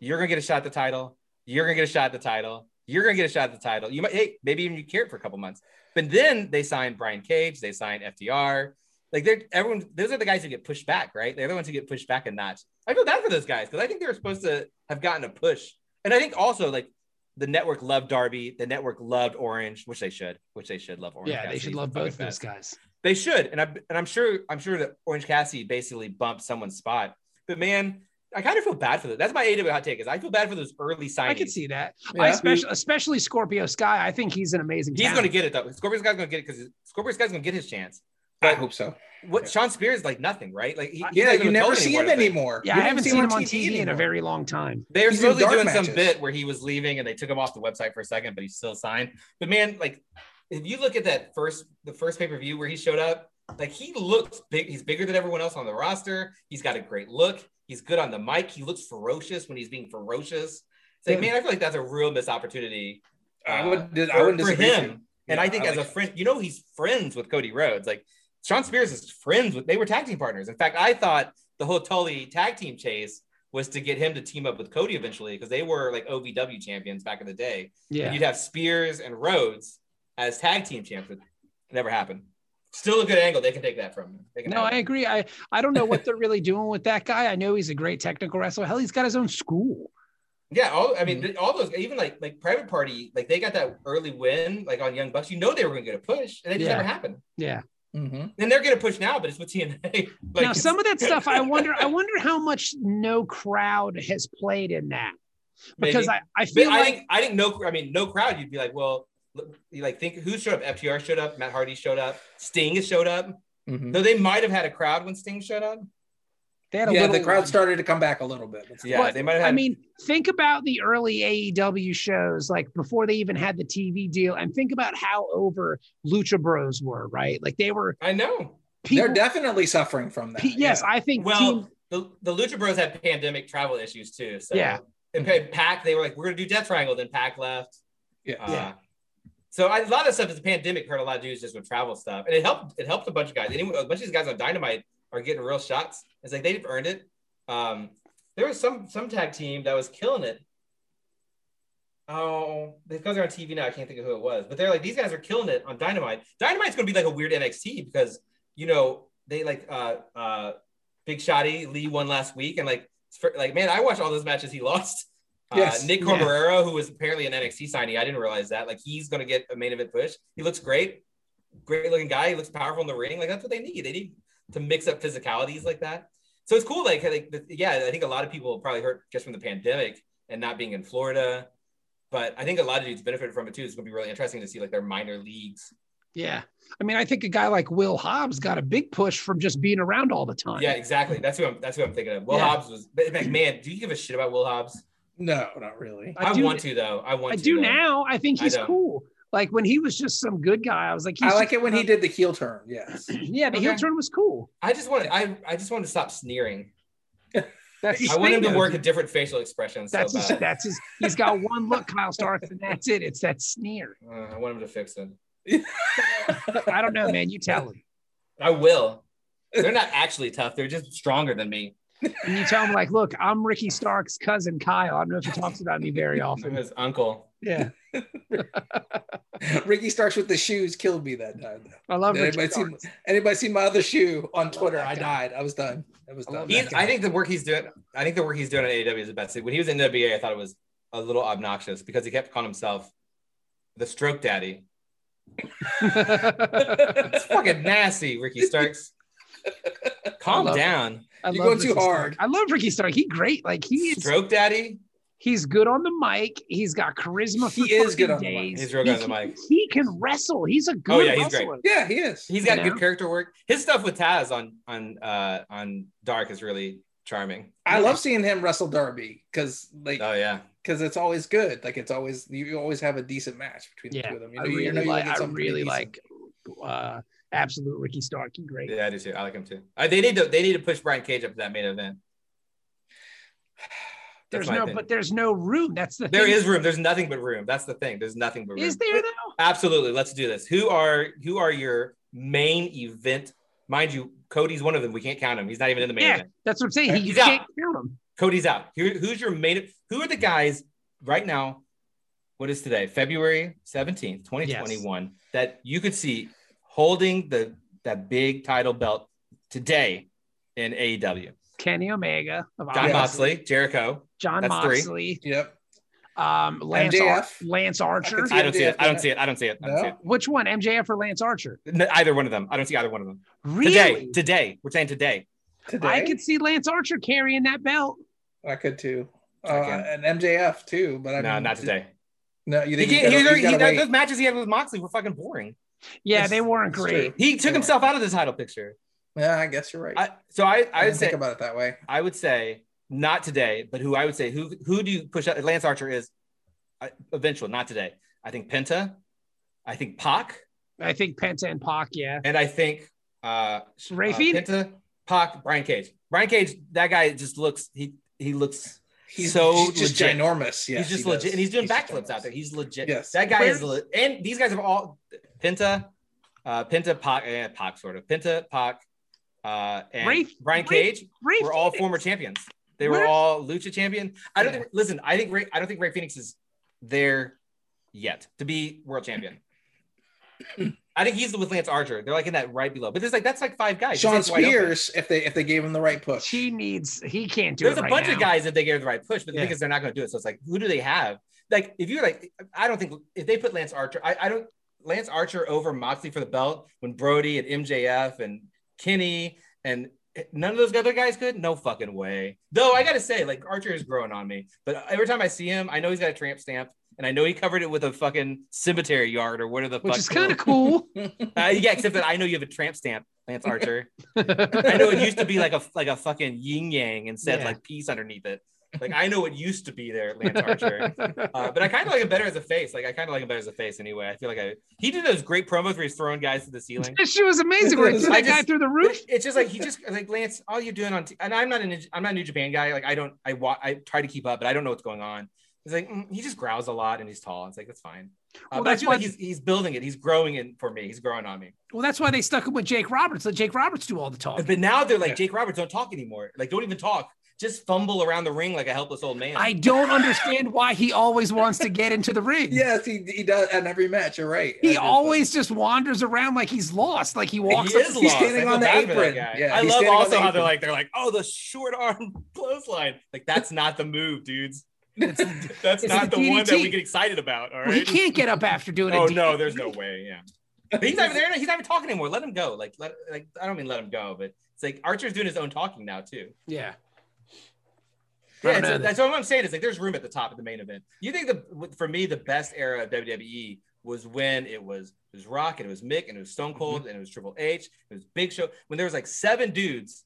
you're gonna get a shot at the title. You're gonna get a shot at the title. You're gonna get a shot at the title. You might hey maybe even you cared for a couple months. But then they signed Brian Cage. They signed F D R. Like they're everyone, those are the guys who get pushed back, right? They're the ones who get pushed back a notch. I feel bad for those guys because I think they were supposed to have gotten a push. And I think also like the network loved Darby, the network loved Orange, which they should, which they should love Orange. Yeah, Cassidy. They should love both those guys. They should. And I and I'm sure I'm sure that Orange Cassidy basically bumped someone's spot. But man, I kind of feel bad for them. That's my A E W hot take is I feel bad for those early signees. I can see that. Yeah. I especially, especially Scorpio Sky. I think he's an amazing He's talent. Gonna get it though. Scorpio Sky's gonna get it because Scorpio Sky's gonna get his chance. But I hope so. What yeah. Sean Spears like nothing, right? Like he, yeah, you never see him anymore. Yeah, I haven't seen him on T V in a very long time. They were supposedly doing some bit where he was leaving and they took him off the website for a second, but he still signed. But man, like if you look at that first, the first pay-per-view where he showed up, like he looks big. He's bigger than everyone else on the roster. He's got a great look. He's good on the mic. He looks ferocious when he's being ferocious. It's like, yeah. man, I feel like that's a real missed opportunity. Uh, I would, I wouldn't for disagree him. And yeah, I think I as like a friend, you know, he's friends with Cody Rhodes. Like Sean Spears is friends with, they were tag team partners. In fact, I thought the whole Tully tag team chase was to get him to team up with Cody eventually because they were like O V W champions back in the day. Yeah. And you'd have Spears and Rhodes as tag team champions. It never happened. Still a good angle. They can take that from him. No, I agree. I, I don't know what they're really doing with that guy. I know he's a great technical wrestler. Hell, he's got his own school. Yeah, all I mean, mm-hmm. all those, even like like Private Party, like they got that early win, like on Young Bucks. You know they were going to get a push, and it yeah. just never happened. Yeah, mm-hmm. and they're going to push now, but it's with T N A. Like, now some of that stuff, I wonder, I wonder how much no crowd has played in that, because Maybe. I I feel but like I think, I think no, I mean no crowd. You'd be like, well, you like think who showed up? F T R showed up, Matt Hardy showed up, Sting showed up. Mm-hmm. Though they might have had a crowd when Sting showed up. Yeah, little, the crowd started to come back a little bit. Yeah, but, they might have had... I mean, think about the early A E W shows, like before they even had the T V deal, and think about how over Lucha Bros were, right? Like they were. I know people, they're definitely suffering from that. P- yes, yeah. I think. Well, team... the, the Lucha Bros had pandemic travel issues too. So yeah, and Pac, they were like, "We're gonna do Death Triangle," then Pac left. Yeah. Uh, yeah. So I, a lot of that stuff is the pandemic hurt a lot of dudes just with travel stuff, and it helped. It helped a bunch of guys. Anyone, a bunch of these guys on Dynamite are getting real shots. It's like they've earned it. Um, there was some some tag team that was killing it. Oh, because they're on T V now, I can't think of who it was. But they're like, these guys are killing it on Dynamite. Dynamite's going to be like a weird N X T because, you know, they like uh, uh, Big Shotty Lee won last week. And like, for, like man, I watched all those matches he lost. Yes. Uh, Nick Camarero, yeah. who was apparently an N X T signee. I didn't realize that. Like, he's going to get a main event push. He looks great. Great looking guy. He looks powerful in the ring. Like, that's what they need. They need to mix up physicalities like that. So it's cool. Like, like, yeah, I think a lot of people probably hurt just from the pandemic and not being in Florida. But I think a lot of dudes benefited from it too. It's going to be really interesting to see like their minor leagues. Yeah. I mean, I think a guy like Will Hobbs got a big push from just being around all the time. Yeah, exactly. That's who I'm, that's who I'm thinking of. Will yeah. Hobbs was, like, man, do you give a shit about Will Hobbs? No, not really. I, I do, want to though. I want. I to, do though. now. I think he's I cool. Like when he was just some good guy, I was like, he's I like it when he did the heel turn. Yes. yeah, the okay. heel turn was cool. I just wanted. I I just wanted to stop sneering. That's I want him to work a different facial expression. That's so his, bad. That's his. He's got one look, Kyle Starks, and that's it. It's that sneer. Uh, I want him to fix it. I don't know, man. You tell him. I will. They're not actually tough. They're just stronger than me. And you tell him, like, look, I'm Ricky Starks' cousin, Kyle. I don't know if he talks about me very often. His uncle. Yeah. Ricky Starks with the shoes killed me that time. I love Ricky anybody Starks. See, anybody see my other shoe on Twitter? I, I died. I was done. I was done. I, I think the work he's doing. I think the work he's doing on A E W is the best. When he was in N W A, I thought it was a little obnoxious because he kept calling himself the Stroke Daddy. It's fucking nasty, Ricky Starks. Calm down. You're going too hard. I love Ricky Stark. He's great. Like he is Stroke Daddy. He's good on the mic. He's got charisma. He is good on the mic. He's real good on the mic. He can wrestle. He's a good. Oh yeah, he's great. Yeah, he is. He's got good character work. His stuff with Taz on on uh, on Dark is really charming. I love seeing him wrestle Darby because like oh yeah because it's always good. Like it's always you always have a decent match between the two of them. You know, I really like. I really like. Uh, Absolute Ricky Stark, he's great. Yeah, I do too. I like him too. Uh, they need to they need to push Brian Cage up to that main event. That's there's no, opinion. But there's no room. That's the there thing. is room. There's nothing but room. That's the thing. There's nothing but room. Is there though? Absolutely. Let's do this. Who are who are your main event? Mind you, Cody's one of them. We can't count him. He's not even in the main yeah, event. That's what I'm saying. He, He's you out. Can't count him. Cody's out. Who, who's your main? Who are the guys right now? What is today? February seventeenth, twenty twenty-one. Yes. That you could see. Holding the that big title belt today in A E W. Kenny Omega, Jon Moxley, Jericho, Jon That's Moxley, three. Yep. Um, Lance, Ar- Lance Archer. I, I don't see it. I don't see it. I don't see it. I don't no. see it. Which one, M J F or Lance Archer? No, either one of them. I don't see either one of them. Really? Today, today. We're saying today. Today. I could see Lance Archer carrying that belt. I could too. Uh, and M J F too, but I no, mean, not today. No, you think he, he, gotta, he, gotta he those matches he had with Moxley were fucking boring. Yeah, it's, they weren't great. He took yeah. himself out of the title picture. Yeah, I guess you're right. I, so I, I, I would say, think about it that way. I would say not today, but who I would say who who do you push out? Lance Archer is uh, eventual, not today. I think Penta. I think Pac. I think Penta and Pac. Yeah, and I think uh, Rey Fénix. Penta, Pac, Brian Cage. Brian Cage. That guy just looks. He he looks. He's so he's just legit. ginormous. Yeah, he's just he legit, and he's doing backflips out there. He's legit. Yes, that guy Where, is. Le- and these guys have all. Penta, uh, Penta, Pac, eh, Pac, sort of. Penta, Pac, uh, and Ray, Brian Cage Ray, Ray were all Fénix. former champions. They were Where? all Lucha champion. I don't yeah. think, listen, I think Ray, I don't think Rey Fénix is there yet to be world champion. I think he's with Lance Archer. They're like in that right below, but there's like that's like five guys. Sean Spears, if they if they gave him the right push, he needs he can't do. There's it There's a right bunch now. of guys if they gave him the right push, but the yeah. thing is they're not going to do it. So it's like, who do they have? Like if you're like, I don't think if they put Lance Archer, I, I don't. Lance Archer over Moxley for the belt when Brody and M J F and Kenny and none of those other guys could? No fucking way. Though I got to say, like, Archer is growing on me. But every time I see him, I know he's got a tramp stamp. And I know he covered it with a fucking cemetery yard or whatever the fuck. Which is kind of cool. uh, yeah, except that I know you have a tramp stamp, Lance Archer. I know it used to be like a like a fucking yin-yang and said yeah. like peace underneath it. Like, I know it used to be there, Lance Archer. Uh, but I kind of like him better as a face. Like, I kind of like him better as a face anyway. I feel like I... He did those great promos where he's throwing guys to the ceiling. She was amazing. Where he threw that guy through the roof. It's just like, he just... Like, Lance, all you're doing on... T- and I'm not, an, I'm not a New Japan guy. Like, I don't... I wa- I try to keep up, but I don't know what's going on. He's like, mm, he just growls a lot and he's tall. It's like, that's fine. Uh, well, but that's I feel why like he's, he's building it. He's growing it for me. He's growing on me. Well, that's why they stuck him with Jake Roberts. Let Jake Roberts do all the talking. But now they're like, yeah. Jake Roberts, don't talk anymore. Like, don't even talk. Just fumble around the ring like a helpless old man. I don't understand why he always wants to get into the ring. Yes, he, he does at every match. You're right. He always just wanders around like he's lost. Like he walks. He is lost. He's standing on the apron. Yeah, I love also how they're like they're like, oh, the short arm clothesline. Like that's not the move, dudes. It's, that's not the one that we get excited about. All right. He can't get up after doing it. Oh no, there's no way. Yeah. But he's not even there. He's not even talking anymore. Let him go. Like, let, like I don't mean let him go, but it's like Archer's doing his own talking now too. Yeah. Yeah, so, that's what I'm saying is like there's room at the top of the main event. You think the for me the best era of W W E was when it was it was Rock and it was Mick and it was Stone Cold mm-hmm. and it was Triple H, it was Big Show, when there was like seven dudes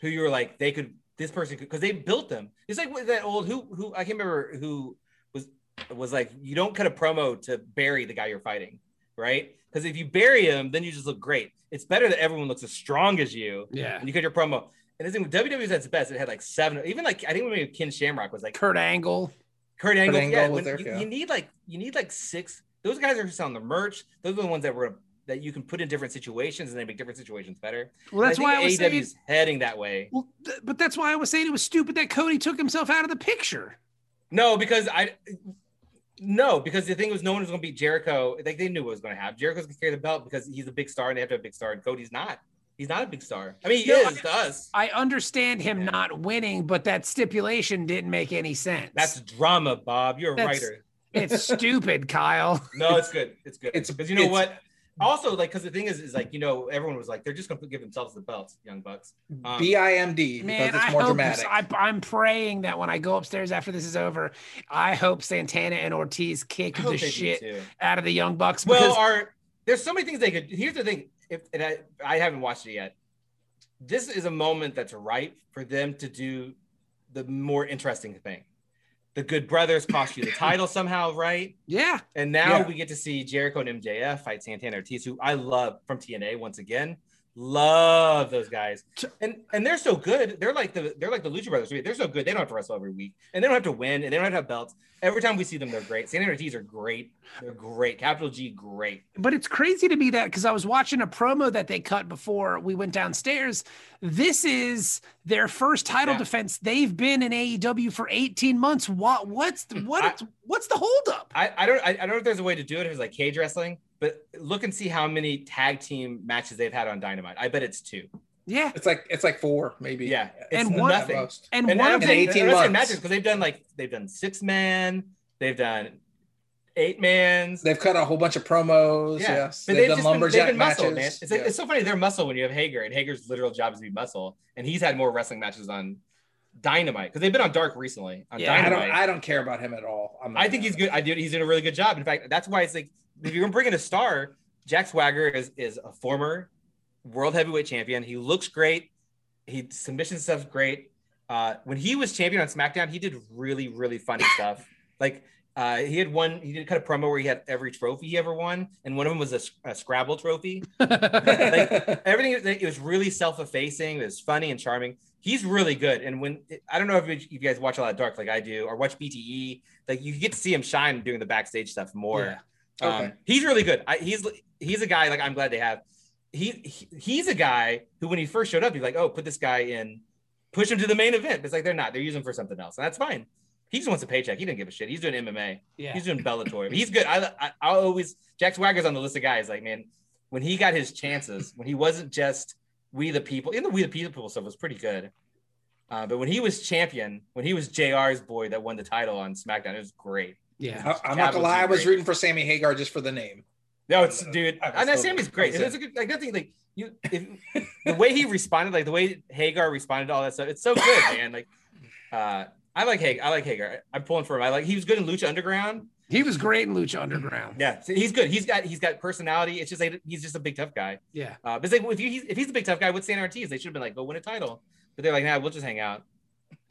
who you were like they could this person could, because they built them. It's like that old who who I can't remember who was was like, you don't cut a promo to bury the guy you're fighting, right? Because if you bury him, then you just look great. It's better that everyone looks as strong as you. Yeah. And you cut your promo. And I think W W E was at its best. It had like seven, even like I think maybe Ken Shamrock was like Kurt Angle. Kurt Angle. Kurt Angle yeah. When, there, you, yeah. you need like you need like six. Those guys are selling the merch. Those are the ones that were that you can put in different situations and they make different situations better. Well, that's why I was saying A E W's heading that way. Well, th- but that's why I was saying it was stupid that Cody took himself out of the picture. No, because I no, because the thing was no one was going to beat Jericho. Like they knew what was going to happen. Jericho's going to carry the belt because he's a big star and they have to have a big star, and Cody's not. He's not a big star. I mean, he no, is I mean, to us. I understand him yeah. not winning, but that stipulation didn't make any sense. That's drama, Bob. You're a That's, writer. It's stupid, Kyle. No, it's good. It's good. It's because you know what? Also, like, because the thing is, is like, you know, everyone was like, they're just going to give themselves the belts, Young Bucks. Um, B I M D, man, because it's more I hope, dramatic. I, I'm praying that when I go upstairs after this is over, I hope Santana and Ortiz kick the shit out of the Young Bucks. Because- well, our, there's so many things they could. Here's the thing. If, and I, I haven't watched it yet. This is a moment that's ripe for them to do the more interesting thing. The Good Brothers cost you the title somehow, right? Yeah. And now yeah. we get to see Jericho and M J F fight Santana Ortiz, who I love from T N A once again. Love those guys. And and they're so good. They're like the they're like the Lucha Brothers. They're so good. They don't have to wrestle every week. And they don't have to win. And they don't have to have belts. Every time we see them, they're great. Santana Ortiz are great. They're great. Capital G, great. But it's crazy to me that, because I was watching a promo that they cut before we went downstairs. This is their first title yeah. defense. They've been in A E W for eighteen months. What what's the, what I, what's the holdup? I, I don't I, I don't know if there's a way to do it. It was like cage wrestling. But look and see how many tag team matches they've had on Dynamite. I bet it's two. Yeah, it's like it's like four maybe. Yeah, it's and one nothing. And, and one of them, eighteen matches, because they've done like they've done six man, they've done eight mans. They've cut a whole bunch of promos. Yeah. Yes, but they've, they've done just lumberjack been, they've been matches. Muscle, man. It's, like, yeah. it's so funny. They're muscle when you have Hager, and Hager's literal job is to be muscle, and he's had more wrestling matches on Dynamite because they've been on Dark recently. On yeah, Dynamite. I don't I don't care about him at all. I'm I think he's good. I do. He's doing a really good job. In fact, that's why it's like. If you're going to bring in a star, Jack Swagger is, is a former world heavyweight champion. He looks great. He submission stuff's great. Uh, when he was champion on SmackDown, he did really, really funny stuff. Like uh, he had one, he did cut a promo where he had every trophy he ever won. And one of them was a, a Scrabble trophy. Like everything, it was really self-effacing. It was funny and charming. He's really good. And when, I don't know if you guys watch a lot of Dark like I do, or watch B T E, like you get to see him shine doing the backstage stuff more. Yeah. Okay. Um, he's really good. I, he's he's a guy like I'm glad they have. He, he he's a guy who when he first showed up, he's like, oh, put this guy in, push him to the main event. But it's like they're not. They're using him for something else, and that's fine. He just wants a paycheck. He didn't give a shit. He's doing M M A. Yeah. He's doing Bellator. But he's good. I, I I always Jack Swagger's on the list of guys. Like man, when he got his chances, when he wasn't just We the People, even the We the People stuff was pretty good. Uh, but when he was champion, when he was J R's boy that won the title on SmackDown, it was great. Yeah, I'm not gonna lie. I was rooting for Sammy Hagar just for the name. No, it's dude. I know Sammy's great. It's a good like nothing like you. If, the way he responded, like the way Hagar responded to all that stuff, it's so good, man. Like, uh, I like Hagar. I like Hagar. I'm pulling for him. I like he was good in Lucha Underground. He was great in Lucha Underground. Yeah, he's good. He's got he's got personality. It's just like he's just a big tough guy. Yeah. Uh, but it's like if you he's, if he's a big tough guy, with Santana Ortiz, they should have been like go win a title. But they're like, nah, we'll just hang out.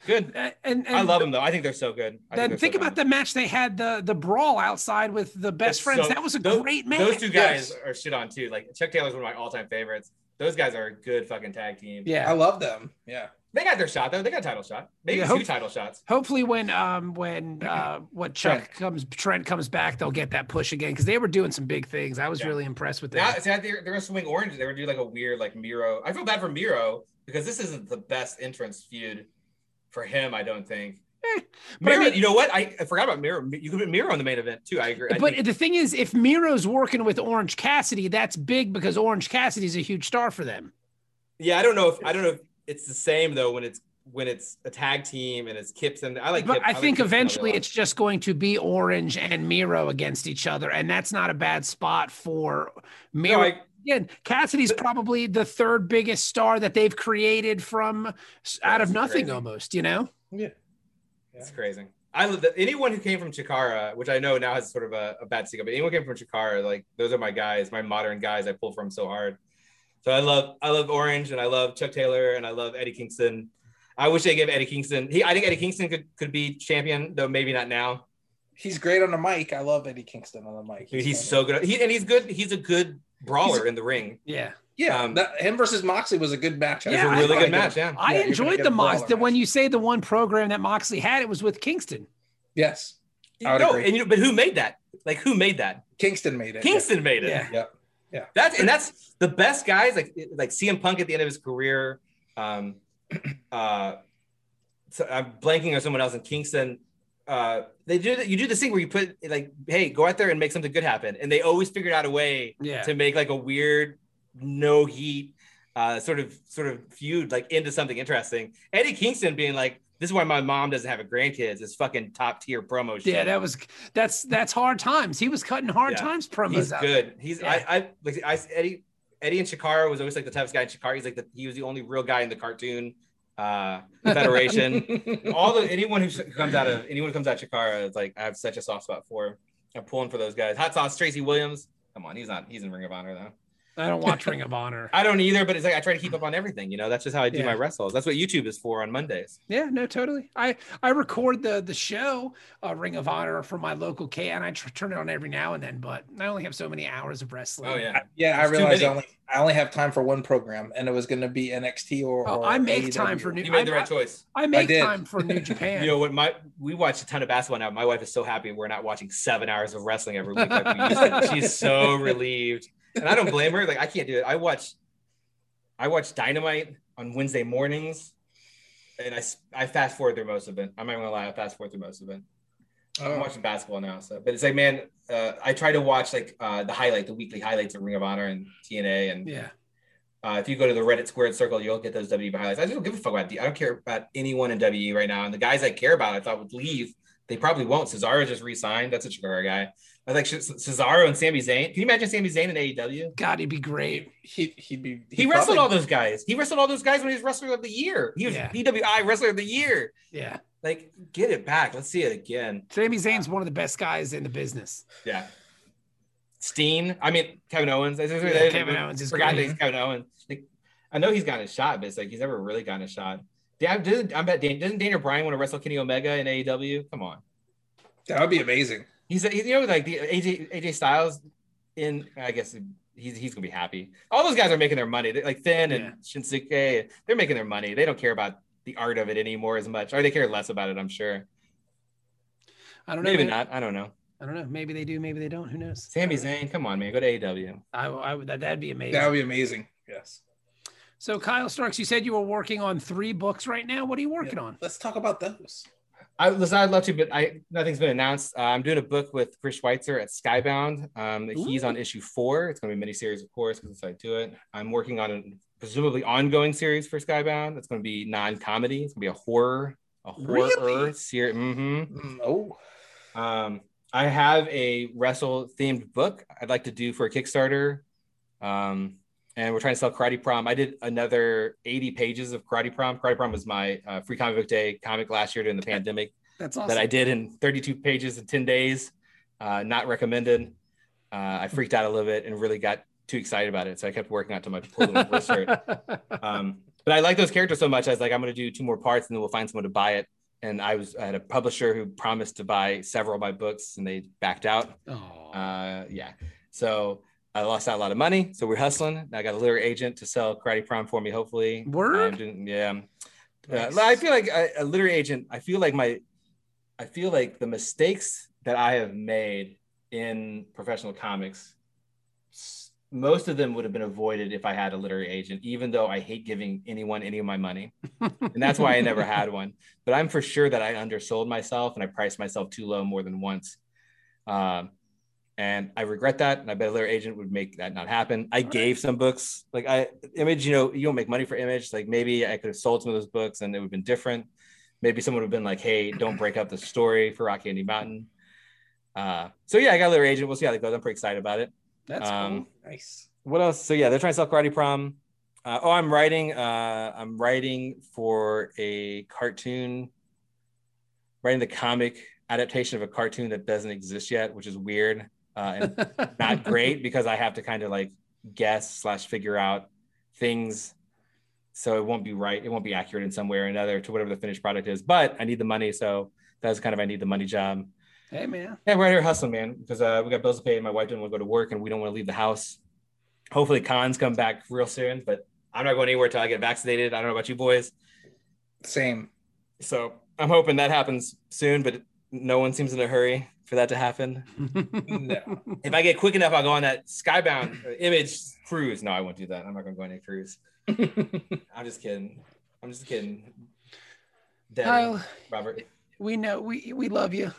Good. And, and I love them though. I think they're so good. I then think, think so about good. The match they had the the brawl outside with the best it's friends. So, that was a those, great match. Those two guys yes. are shit on too. Like Chuck Taylor's one of my all time favorites. Those guys are a good fucking tag team. Yeah, I love them. Yeah, they got their shot though. They got a title shot. Maybe yeah, two hope, title shots. Hopefully, when um when uh what Chuck Trent. comes Trent comes back, they'll get that push again because they were doing some big things. I was yeah. really impressed with that. Now, they're, they're gonna swing orange. They were doing like a weird like Miro. I feel bad for Miro because this isn't the best entrance feud. For him, I don't think. Eh, Miro, I mean, you know what? I, I forgot about Miro. You could put Miro on the main event too. I agree. I but think. The thing is, if Miro's working with Orange Cassidy, that's big because Orange Cassidy's a huge star for them. Yeah, I don't know if I don't know if it's the same though when it's when it's a tag team and it's Kips and I like. But Kip, I, I think like eventually it's just going to be Orange and Miro against each other, and that's not a bad spot for Miro. No, I, Again, Cassidy's probably the third biggest star that they've created from out That's of nothing crazy. Almost, you know? Yeah. It's yeah. crazy. I love that. Anyone who came from Chikara, which I know now has sort of a, a bad secret, but anyone who came from Chikara, like those are my guys, my modern guys I pull from so hard. So I love I love Orange and I love Chuck Taylor and I love Eddie Kingston. I wish they gave Eddie Kingston. He, I think Eddie Kingston could, could be champion, though maybe not now. He's great on the mic. I love Eddie Kingston on the mic. He's, Dude, he's so good. He, and he's good. He's a good brawler a, in the ring. Yeah. Yeah. Um, that, him versus Moxley was a good match. It was yeah, a really I, good I, match. Yeah. I yeah, enjoyed the Moxley. When you say the one program that Moxley had, it was with Kingston. Yes. I would no, agree. And you know, but who made that? Like, who made that? Kingston made it. Kingston yeah. made it. Yeah. yeah. Yeah. That's and that's the best guys, like like C M Punk at the end of his career. Um, uh, so I'm blanking on someone else in Kingston. Uh, they do you do this thing where you put like, hey, go out there and make something good happen, and they always figured out a way yeah. to make like a weird no heat uh, sort of sort of feud like into something interesting. Eddie Kingston being like, this is why my mom doesn't have a grandkids. It's fucking top tier promo shit. Yeah, that was that's that's hard times. He was cutting hard yeah. times promos. He's out. good. He's yeah. I I like I Eddie Eddie and Chikara was always like the toughest guy in Chikara. He's like the, he was the only real guy in the cartoon uh, Federation. All the anyone who comes out of anyone who comes out of Chikara, it's like I have such a soft spot for. I'm pulling for those guys. Hot Sauce Tracy Williams. Come on, he's not. He's in Ring of Honor though. I don't watch Ring of Honor. I don't either, but it's like I try to keep up on everything. You know, that's just how I do yeah. my wrestles. That's what YouTube is for on Mondays. Yeah, no, totally. I, I record the the show, uh, Ring of Honor, for my local K, and I tr- turn it on every now and then. But I only have so many hours of wrestling. Oh yeah, I, yeah. It's I realized I only I only have time for one program, and it was going to be N X T or. Oh, or I make A E W. Time for new. You made I, the right I, choice. I make I time for New Japan. You know what? My we watch a ton of basketball now. My wife is so happy we're not watching seven hours of wrestling every week. Like we used to. She's so relieved. And I don't blame her. Like I can't do it. I watch, I watch Dynamite on Wednesday mornings, and I I fast forward through most of it. I'm not gonna lie, I fast forward through most of it. Oh. I'm watching basketball now, so but it's like man, uh, I try to watch like uh, the highlight, the weekly highlights of Ring of Honor and T N A, and yeah. Uh, if you go to the Reddit Squared Circle, you'll get those W W E highlights. I just don't give a fuck about. The, I don't care about anyone in W W E right now, and the guys I care about, I thought would leave. They probably won't. Cesaro just re-signed. That's a Chikara guy. I was like Cesaro and Sami Zayn. Can you imagine Sami Zayn in A E W? God, he'd be great. He he'd be. He, he wrestled probably... all those guys. He wrestled all those guys when he was Wrestler of the Year. He was yeah. P W I Wrestler of the Year. Yeah. Like, get it back. Let's see it again. Sami Zayn's one of the best guys in the business. Yeah. Steen. I mean, Kevin Owens. Yeah, I, Kevin I, Owens I, is forgot great. That he's Kevin Owens. Like, I know he's gotten a shot, but it's like he's never really gotten a shot. Yeah, doesn't I bet Dan, doesn't Daniel Bryan want to wrestle Kenny Omega in A E W? Come on, that would be amazing. He's you know like the A J A J Styles in I guess he's he's gonna be happy. All those guys are making their money. They're like Finn and yeah. Shinsuke, they're making their money. They don't care about the art of it anymore as much, or they care less about it. I'm sure. I don't know. Maybe man. not. I don't know. I don't know. Maybe they do. Maybe they don't. Who knows? Sami Zayn, come on, man, go to A E W. I, I would. That'd be amazing. That would be amazing. Yes. So Kyle Starks, you said you were working on three books right now. What are you working yeah, on? Let's talk about those. I, listen, I'd love to, but I, nothing's been announced. Uh, I'm doing a book with Chris Schweitzer at Skybound. Um, he's on issue four. It's going to be a miniseries, of course, because I do it. I'm working on a presumably ongoing series for Skybound. It's going to be non-comedy. It's going to be a horror, a horror really? series. Mm-hmm. Oh. Um, I have a wrestle-themed book I'd like to do for a Kickstarter. Um, And we're trying to sell Karate Prom. I did another eighty pages of Karate Prom. Karate Prom was my uh, free comic book day comic last year during the pandemic. That's awesome. That I did in thirty-two pages in ten days. Uh, not recommended. Uh, I freaked out a little bit and really got too excited about it. So I kept working out to my pull and pull shirt. Um, but I like those characters so much. I was like, I'm going to do two more parts and then we'll find someone to buy it. And I was I had a publisher who promised to buy several of my books and they backed out. Oh, uh, yeah. So I lost out a lot of money, so we're hustling. I got a literary agent to sell Karate Prom for me, hopefully. Word? Doing, yeah. Nice. Uh, I feel like a, a literary agent, I feel like my, I feel like the mistakes that I have made in professional comics, most of them would have been avoided if I had a literary agent, even though I hate giving anyone any of my money. And that's why I never had one. But I'm for sure that I undersold myself and I priced myself too low more than once. Um, And I regret that. And I bet a literary agent would make that not happen. I All gave right. some books like I Image, you know, you don't make money for Image. Like maybe I could have sold some of those books and it would have been different. Maybe someone would have been like, hey, don't break up the story for Rock Candy Mountain. Uh, so yeah, I got a literary agent. We'll see how that goes. I'm pretty excited about it. That's um, cool. Nice. What else? So yeah, they're trying to sell Karate Prom. Uh, oh, I'm writing. Uh, I'm writing for a cartoon, writing the comic adaptation of a cartoon that doesn't exist yet, which is weird. Uh, and not great because I have to kind of like guess slash figure out things So it won't be right. It won't be accurate in some way or another to whatever the finished product is. But I need the money. So that's kind of I need the money job. Hey, man. Yeah, we're out here hustling, man, because uh, we got bills to pay. And my wife didn't want to go to work and we don't want to leave the house. Hopefully cons come back real soon, but I'm not going anywhere till I get vaccinated. I don't know about you boys. Same. So I'm hoping that happens soon, but no one seems in a hurry for that to happen. No. If I get quick enough, I'll go on that Skybound Image cruise. No, I won't do that. I'm not going to go on a cruise. I'm just kidding. I'm just kidding. Daddy, Kyle, Robert, we know we we love you.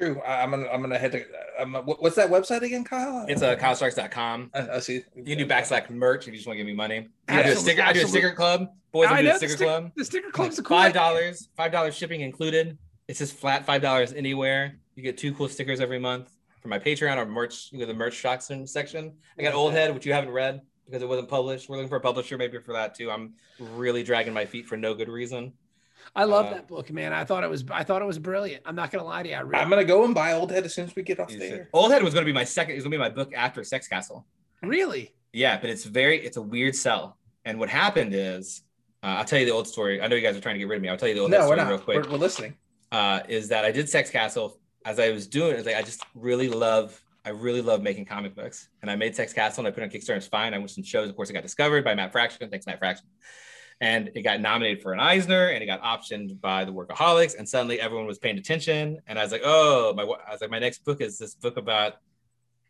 True. I'm gonna I'm gonna head to. I'm, what's that website again, Kyle? It's a uh, kyle starks dot com. I, I see. You can do backslash merch if you just want to give me money. I do a sticker. Absolutely. I do a sticker club. Boys, I do a sticker the club. The sticker club's a cool. Five dollars. Five dollars shipping included. It's just flat five dollars anywhere. You get two cool stickers every month from my Patreon or merch. You go to the merch section. I got Old Head, which you haven't read because it wasn't published. We're looking for a publisher maybe for that too. I'm really dragging my feet for no good reason. I love uh, that book, man. I thought it was I thought it was brilliant. I'm not gonna lie to you. I really I'm gonna go and buy Old Head as soon as we get off there. Should. Old Head was gonna be my second, it was gonna be my book after Sex Castle. Really? Yeah, but it's very it's a weird sell. And what happened is uh, I'll tell you the old story. I know you guys are trying to get rid of me. I'll tell you the old no, story we're not. real quick. We're, we're listening. Uh, is that I did Sex Castle as I was doing it, I was like I just really love I really love making comic books. And I made Sex Castle and I put it on Kickstarter. It's fine. I went to some shows. Of course, it got discovered by Matt Fraction. Thanks, Matt Fraction. And it got nominated for an Eisner and it got optioned by the Workaholics. And suddenly everyone was paying attention. And I was like, oh, my, I was like, my next book is this book about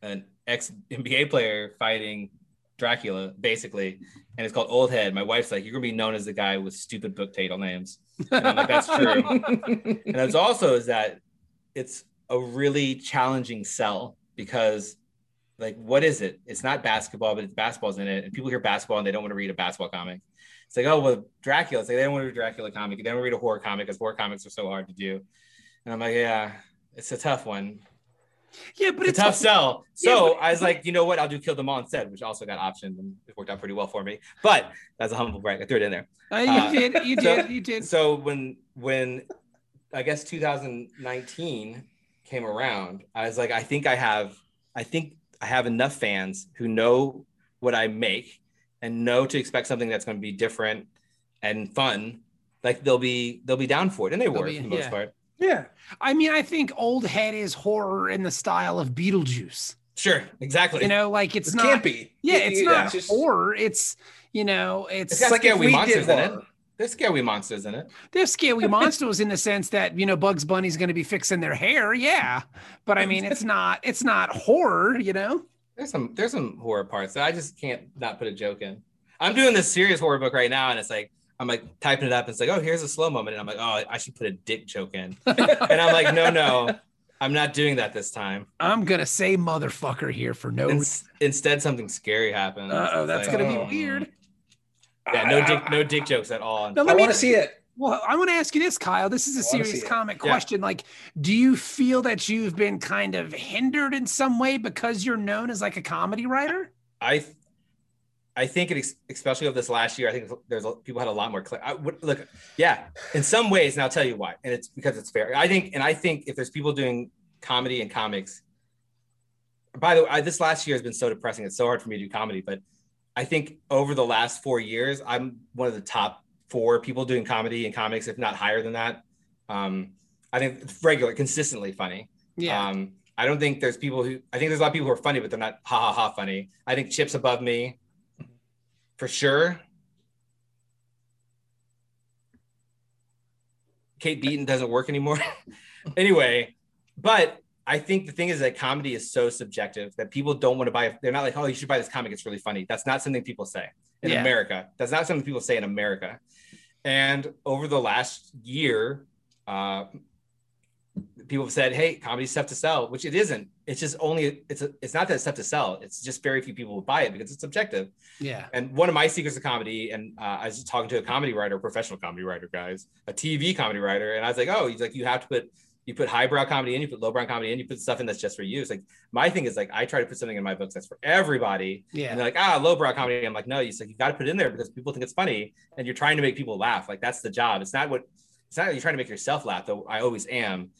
an ex-N B A player fighting Dracula, basically. And it's called Old Head. My wife's like, you're going to be known as the guy with stupid book title names. And I'm like, that's true. And it's also is that it's a really challenging sell. Because, like, what is it? It's not basketball, but it's basketball's in it. And people hear basketball and they don't want to read a basketball comic. It's like, oh, well, Dracula. It's like, they don't want to read a Dracula comic. They don't want to read a horror comic because horror comics are so hard to do. And I'm like, yeah, it's a tough one. Yeah, but it's, it's a tough sell. So yeah, but- I was like, you know what? I'll do Kill Them All instead, which also got optioned and it worked out pretty well for me. But that's a humble brag. I threw it in there. Uh, you uh, did. You so, did. You did. So when, when I guess two thousand nineteen came around, I was like, I think I have, I think I have enough fans who know what I make and know to expect something that's going to be different and fun. Like they'll be, they'll be down for it. And they they'll were be, for the yeah. most part. Yeah. I mean, I think Old Head is horror in the style of Beetlejuice. Sure. Exactly. You know, like it's, it's not campy. Yeah. It's yeah, not it's horror. It's, you know, it's, it's got like scary we monsters in it. They're scary monsters in it. They're scary monsters in the sense that, you know, Bugs Bunny's going to be fixing their hair. Yeah. But I mean, it's not, it's not horror, you know? There's some, there's some horror parts that I just can't not put a joke in. I'm doing this serious horror book right now. And it's like, I'm like typing it up. And it's like, oh, here's a slow moment. And I'm like, oh, I should put a dick joke in. And I'm like, no, no, I'm not doing that this time. I'm going to say motherfucker here for no in- reason. Instead, something scary happens. Uh-oh, that's like, going to oh. be weird. Yeah, no I, dick, I, no dick jokes at all. No, I want to see it. Well, I want to ask you this, Kyle. This is a serious comic yeah. question. Like, do you feel that you've been kind of hindered in some way because you're known as like a comedy writer? I, I think it, especially over this last year, I think there's people had a lot more. Cl- I would, look, yeah, in some ways, and I'll tell you why. And it's because it's fair. I think, and I think if there's people doing comedy and comics, by the way, I, this last year has been so depressing. It's so hard for me to do comedy, but I think over the last four years, I'm one of the top four people doing comedy and comics, if not higher than that. Um, I think it's regular, consistently funny. Yeah. Um, I don't think there's people who, I think there's a lot of people who are funny, but they're not ha ha ha funny. I think Chip's above me for sure. Kate Beaton doesn't work anymore. Anyway, but I think the thing is that comedy is so subjective that people don't want to buy, they're not like, oh, you should buy this comic. It's really funny. That's not something people say in yeah. America. That's not something people say in America. And over the last year, uh, people have said, hey, comedy's tough to sell, which it isn't. It's just only, it's a, it's not that it's tough to sell. It's just very few people will buy it because it's subjective. Yeah. And one of my secrets of comedy, and uh, I was talking to a comedy writer, a professional comedy writer, guys, a T V comedy writer. And I was like, oh, he's like, you have to put, you put highbrow comedy in, you put lowbrow comedy in, you put stuff in that's just for you. It's like, my thing is like, I try to put something in my books that's for everybody. Yeah. And they're like, ah, lowbrow comedy. I'm like, no, you like, you got to put it in there because people think it's funny and you're trying to make people laugh. Like that's the job. It's not what, it's not that you're trying to make yourself laugh, though I always am.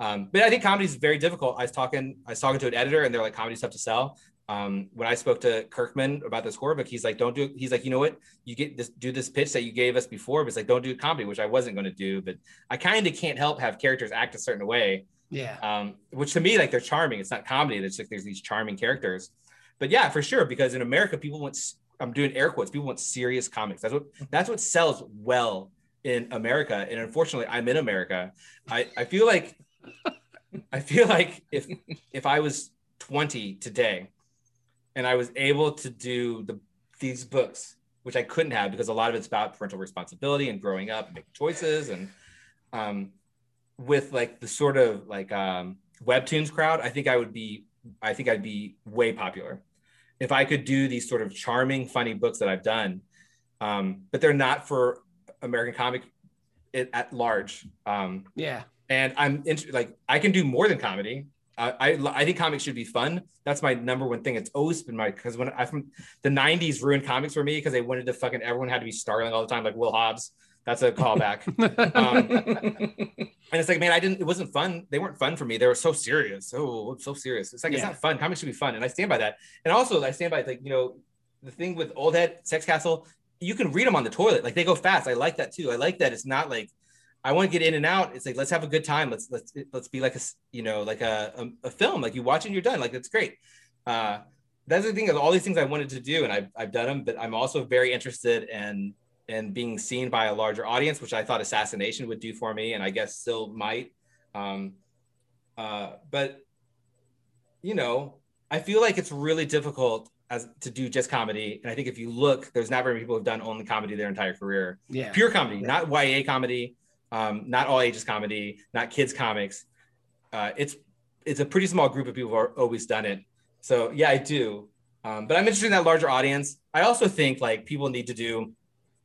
Um, but I think comedy is very difficult. I was talking, I was talking to an editor and they're like, comedy's tough to sell. Um, when I spoke to Kirkman about this horror book, he's like, don't do it. He's like, you know what? You get this, do this pitch that you gave us before, but it's like, don't do comedy, which I wasn't going to do, but I kind of can't help have characters act a certain way. Yeah. Um, which to me, like, they're charming. It's not comedy. It's like, there's these charming characters, but yeah, for sure. Because in America, people want, I'm doing air quotes, people want serious comics. That's what, that's what sells well in America. And unfortunately, I'm in America. I, I feel like, I feel like if, if I was twenty today, and I was able to do the, these books, which I couldn't have because a lot of it's about parental responsibility and growing up and making choices. And um, with like the sort of like um, webtoons crowd, I think I would be, I think I'd be way popular if I could do these sort of charming, funny books that I've done, um, but they're not for American comic at large. Um, yeah. And I'm inter- like, I can do more than comedy. Uh, I I think comics should be fun. That's my number one thing. It's always been my, because when I from the nineties ruined comics for me because they wanted to fucking, everyone had to be startling all the time, like Will Hobbs. That's a callback. um, and it's like, man, I didn't. It wasn't fun. They weren't fun for me. They were so serious. Oh, so serious. It's like yeah. It's not fun. Comics should be fun, and I stand by that. And also, I stand by like you know the thing with Old Head, Sex Castle. You can read them on the toilet. Like they go fast. I like that too. I like that. It's not like. I want to get in and out. It's like, let's have a good time. Let's, let's, let's be like a, you know, like a, a, a film, like you watch and you're done. Like, that's great. Uh, that's the thing of all these things I wanted to do. And I've, I've done them, but I'm also very interested in, in being seen by a larger audience, which I thought Assassination would do for me. And I guess still might. Um, uh, but, you know, I feel like it's really difficult as to do just comedy. And I think if you look, there's not very many people who've done only comedy their entire career. Yeah. Pure comedy, yeah. Not Y A comedy. Um, not all ages comedy, not kids comics. Uh, it's it's a pretty small group of people who have always done it. So yeah, I do. Um, but I'm interested in that larger audience. I also think like people need to do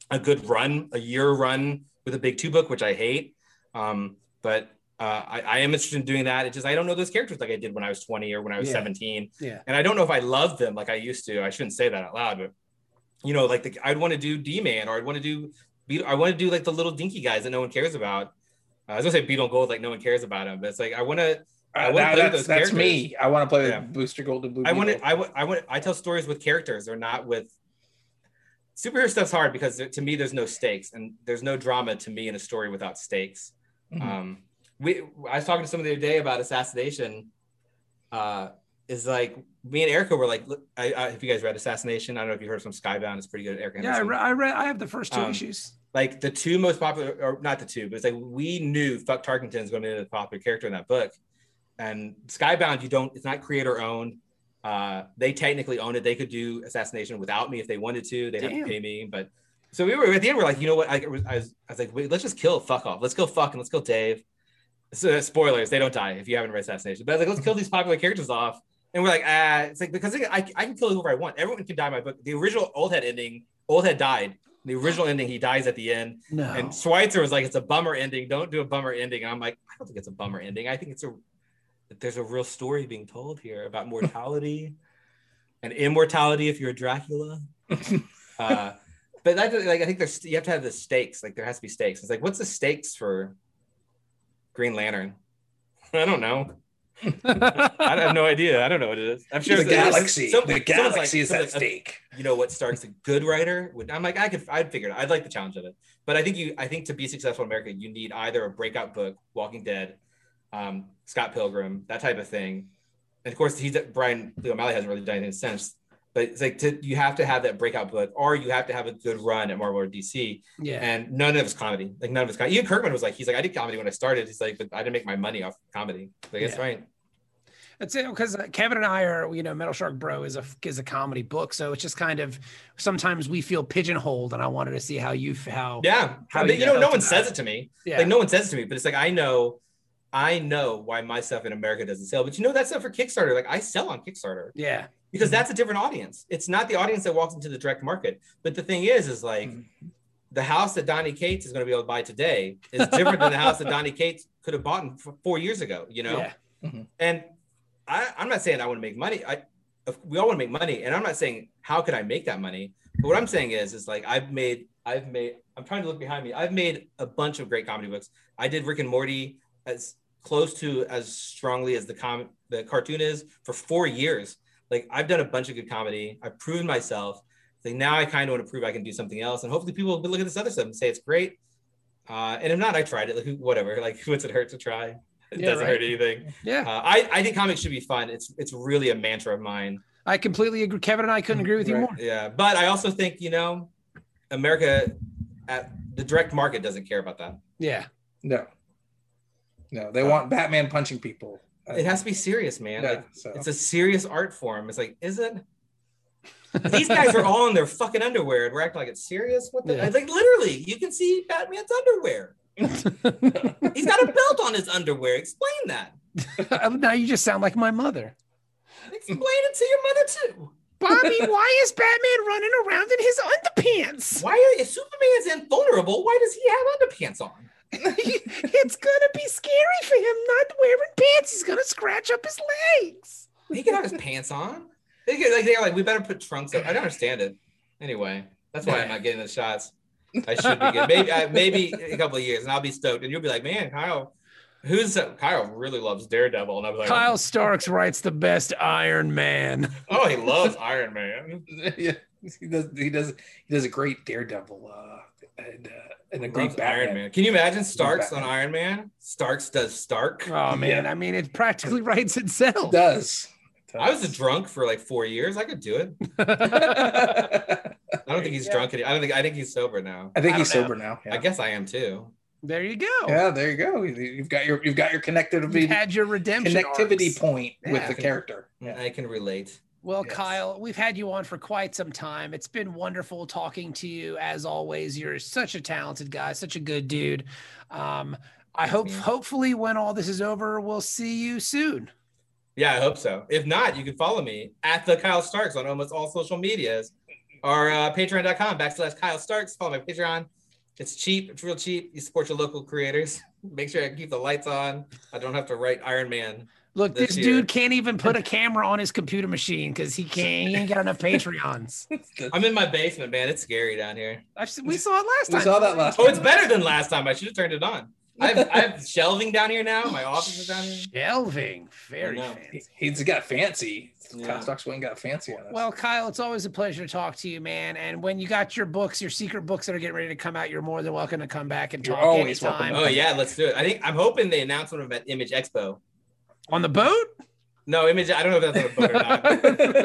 a good run, a year run with a big two book, which I hate. Um, but uh, I, I am interested in doing that. It's just, I don't know those characters like I did when I was twenty or when I was yeah. seventeen. Yeah. And I don't know if I love them like I used to. I shouldn't say that out loud, but you know, like the, I'd want to do D-Man or I'd want to do I want to do like the little dinky guys that no one cares about. Uh, I was gonna say Beetle Gold, like no one cares about him, but it's like I want to. I want to uh, play with those characters. That's me. I want to play yeah. with Booster Gold and Blue Beetle. I want to. I want. I want. I tell stories with characters, or not with. Superhero stuff's hard because to me, there's no stakes and there's no drama to me in a story without stakes. Mm-hmm. Um, we. I was talking to someone the other day about Assassination. Uh, is like me and Erica were like, look, I, I, if you guys read Assassination, I don't know if you heard from Skybound. It's pretty good. Erica. Yeah, I, re- I read. I have the first two um, issues. Like the two most popular, or not the two, but it's like we knew Fuck Tarkington is going to be the popular character in that book. And Skybound, you don't, it's not creator owned. Uh, they technically own it. They could do Assassination without me if they wanted to. They'd Damn. have to pay me. But so we were at the end, we're like, you know what? I, I, was, I was like, wait, let's just kill Fuck Off. Let's kill Fuck and let's kill Dave. So, spoilers, they don't die if you haven't read Assassination. But I was like, let's kill these popular characters off. And we're like, ah, it's like, because I, I can kill whoever I want. Everyone can die in my book. The original Old Head ending, Old Head died. The original ending, he dies at the end. No. And Schweitzer was like, it's a bummer ending. Don't do a bummer ending. And I'm like, I don't think it's a bummer ending. I think it's a, there's a real story being told here about mortality and immortality if you're a Dracula. uh, but that, like, I think there's, you have to have the stakes. Like there has to be stakes. It's like, what's the stakes for Green Lantern? I don't know. I have no idea. I don't know what it is. I'm sure the galaxy. Some, the galaxy like, is at stake. Like, you know what? Stark's a good writer. I'm like, I could. I'd figure it out. I'd like the challenge of it. But I think you. I think to be successful in America, you need either a breakout book, Walking Dead, um, Scott Pilgrim, that type of thing. And of course, he's Brian Lee O'Malley hasn't really done anything since. But it's like to, you have to have that breakout book, or you have to have a good run at Marvel or D C. Yeah. And none of it's comedy. Like none of it's comedy. Even Kirkman was like, he's like, I did comedy when I started. He's like, but I didn't make my money off comedy. Like yeah. That's right. That's it. Because Kevin and I are, you know, Metal Shark Bro is a is a comedy book, so it's just kind of sometimes we feel pigeonholed. And I wanted to see how you how yeah how I mean, you, you know no one says it to me. Yeah. Like no one says it to me, but it's like I know. I know why my stuff in America doesn't sell, but you know, that's not for Kickstarter. Like I sell on Kickstarter. Yeah. Because that's a different audience. It's not the audience that walks into the direct market. But the thing is, is like mm-hmm. the house that Donny Cates is going to be able to buy today is different than the house that Donny Cates could have bought in f- four years ago, you know? Yeah. Mm-hmm. And I, I'm not saying I want to make money. I, we all want to make money. And I'm not saying how could I make that money? But what I'm saying is, is like, I've made, I've made, I'm trying to look behind me. I've made a bunch of great comedy books. I did Rick and Morty as close to as strongly as the com- the cartoon is for four years. Like, I've done a bunch of good comedy. I've proven myself. So now I kind of want to prove I can do something else. And hopefully people will look at this other stuff and say it's great. Uh, and if not, I tried it. Like, whatever. Like, what's it hurt to try? It yeah, doesn't right. hurt anything. Yeah. Uh, I, I think comics should be fun. It's it's really a mantra of mine. I completely agree. Kevin and I couldn't agree with you right. more. Yeah. But I also think, you know, America, at the direct market doesn't care about that. Yeah. No. No. They um, want Batman punching people. It has to be serious, man. Yeah, like, so. It's a serious art form. It's like, is it? These guys are all in their fucking underwear and we're acting like it's serious. What the? Yeah. Like, literally, you can see Batman's underwear. He's got a belt on his underwear. Explain that. Now you just sound like my mother. Explain it to your mother too. Bobby, why is Batman running around in his underpants? Why are, if Superman's invulnerable, why does he have underpants on? It's gonna be scary for him not wearing pants. He's gonna scratch up his legs. He can have his pants on. They get, like, they're like, we better put trunks up. I don't understand it. Anyway, that's why I'm not getting the shots. I should be getting. Maybe, I, maybe a couple of years, and I'll be stoked, and you'll be like, man, Kyle. Who's uh, Kyle really loves Daredevil, and I was like, Kyle Starks writes the best Iron Man. Oh, he loves Iron Man. Yeah, he does. He does. He does a great Daredevil uh, and, uh, and a great Batman. Iron Man. Can you imagine Starks on Iron Man? Starks does Stark. Oh man, yeah. I mean, it practically writes itself. It does. It does. I was a drunk for like four years. I could do it. I don't think he's yeah. drunk anymore. I don't think. I think he's sober now. I think I he's know. sober now. Yeah. I guess I am too. There you go. Yeah, there you go. You've got your you've got your connectivity. You had your redemption connectivity arcs. point yeah, with I the can, character. Yeah. I can relate. Well, yes. Kyle, we've had you on for quite some time. It's been wonderful talking to you as always. You're such a talented guy, such a good dude. Um, I Thanks, hope man. hopefully when all this is over, we'll see you soon. Yeah, I hope so. If not, you can follow me at the Kyle Starks on almost all social medias, or uh, patreon.com backslash Kyle Starks. Follow my Patreon. It's cheap. It's real cheap. You support your local creators. Make sure I keep the lights on. I don't have to write Iron Man. Look, this, this dude can't even put a camera on his computer machine because he can't. He ain't got enough Patreons. I'm in my basement, man. It's scary down here. I've, we saw it last time. We saw that last time. Oh, it's better than last time. I should have turned it on. I have, I have shelving down here now. My office is down here. Shelving. Very fancy. He, he's got fancy. Yeah. Kyle Starks went and got fancy on us. Well, Kyle, it's always a pleasure to talk to you, man. And when you got your books, your secret books that are getting ready to come out, you're more than welcome to come back and talk anytime. Oh, yeah, let's do it. I think I'm hoping they announce one of them at Image Expo. On the boat? No, Image. I don't know if that's on the boat or not.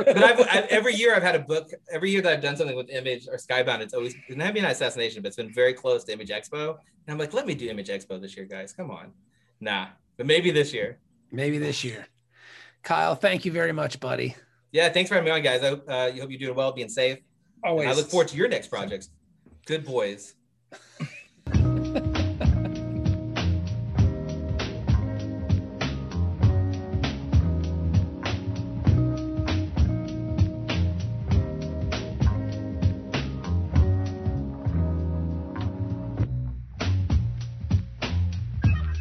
But I've, I've, every year I've had a book. Every year that I've done something with Image or Skybound, it's always it hasn't been an assassination, but it's been very close to Image Expo. And I'm like, let me do Image Expo this year, guys. Come on. Nah, but maybe this year. Maybe this year. Kyle, thank you very much, buddy. Yeah, thanks for having me on, guys. I uh, hope you're doing well, being safe. Always. And I look forward to your next projects. Good boys.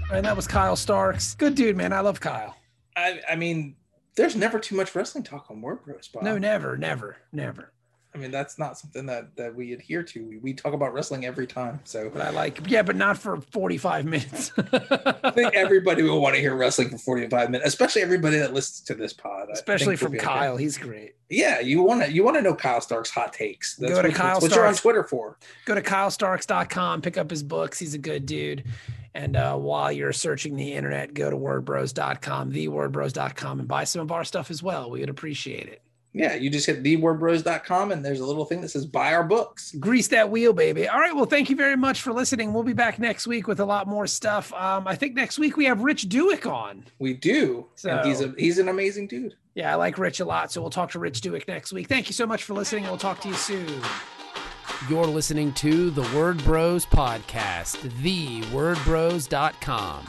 And that was Kyle Starks. Good dude, man. I love Kyle. I, I mean, there's never too much wrestling talk on War Bros, Bob. No, never, never, never. I mean, that's not something that, that we adhere to. We, we talk about wrestling every time. So, but I like, yeah, but not for forty-five minutes. I think everybody will want to hear wrestling for forty-five minutes, especially everybody that listens to this pod. Especially from Kyle, okay. He's great. Yeah, you want to you want to know Kyle Starks' hot takes. That's Go to what, Kyle what Starks. What you're on Twitter for. Go to kyle starks dot com, pick up his books. He's a good dude. And uh, while you're searching the internet, go to word bros dot com, the word bros dot com, and buy some of our stuff as well. We would appreciate it. Yeah, you just hit the word bros dot com, and there's a little thing that says buy our books. Grease that wheel, baby. All right, well, thank you very much for listening. We'll be back next week with a lot more stuff. Um, I think next week we have Rich Duick on. We do. So, and he's, a, he's an amazing dude. Yeah, I like Rich a lot, so we'll talk to Rich Duick next week. Thank you so much for listening. We'll talk to you soon. You're listening to the Word Bros Podcast, the word bros dot com.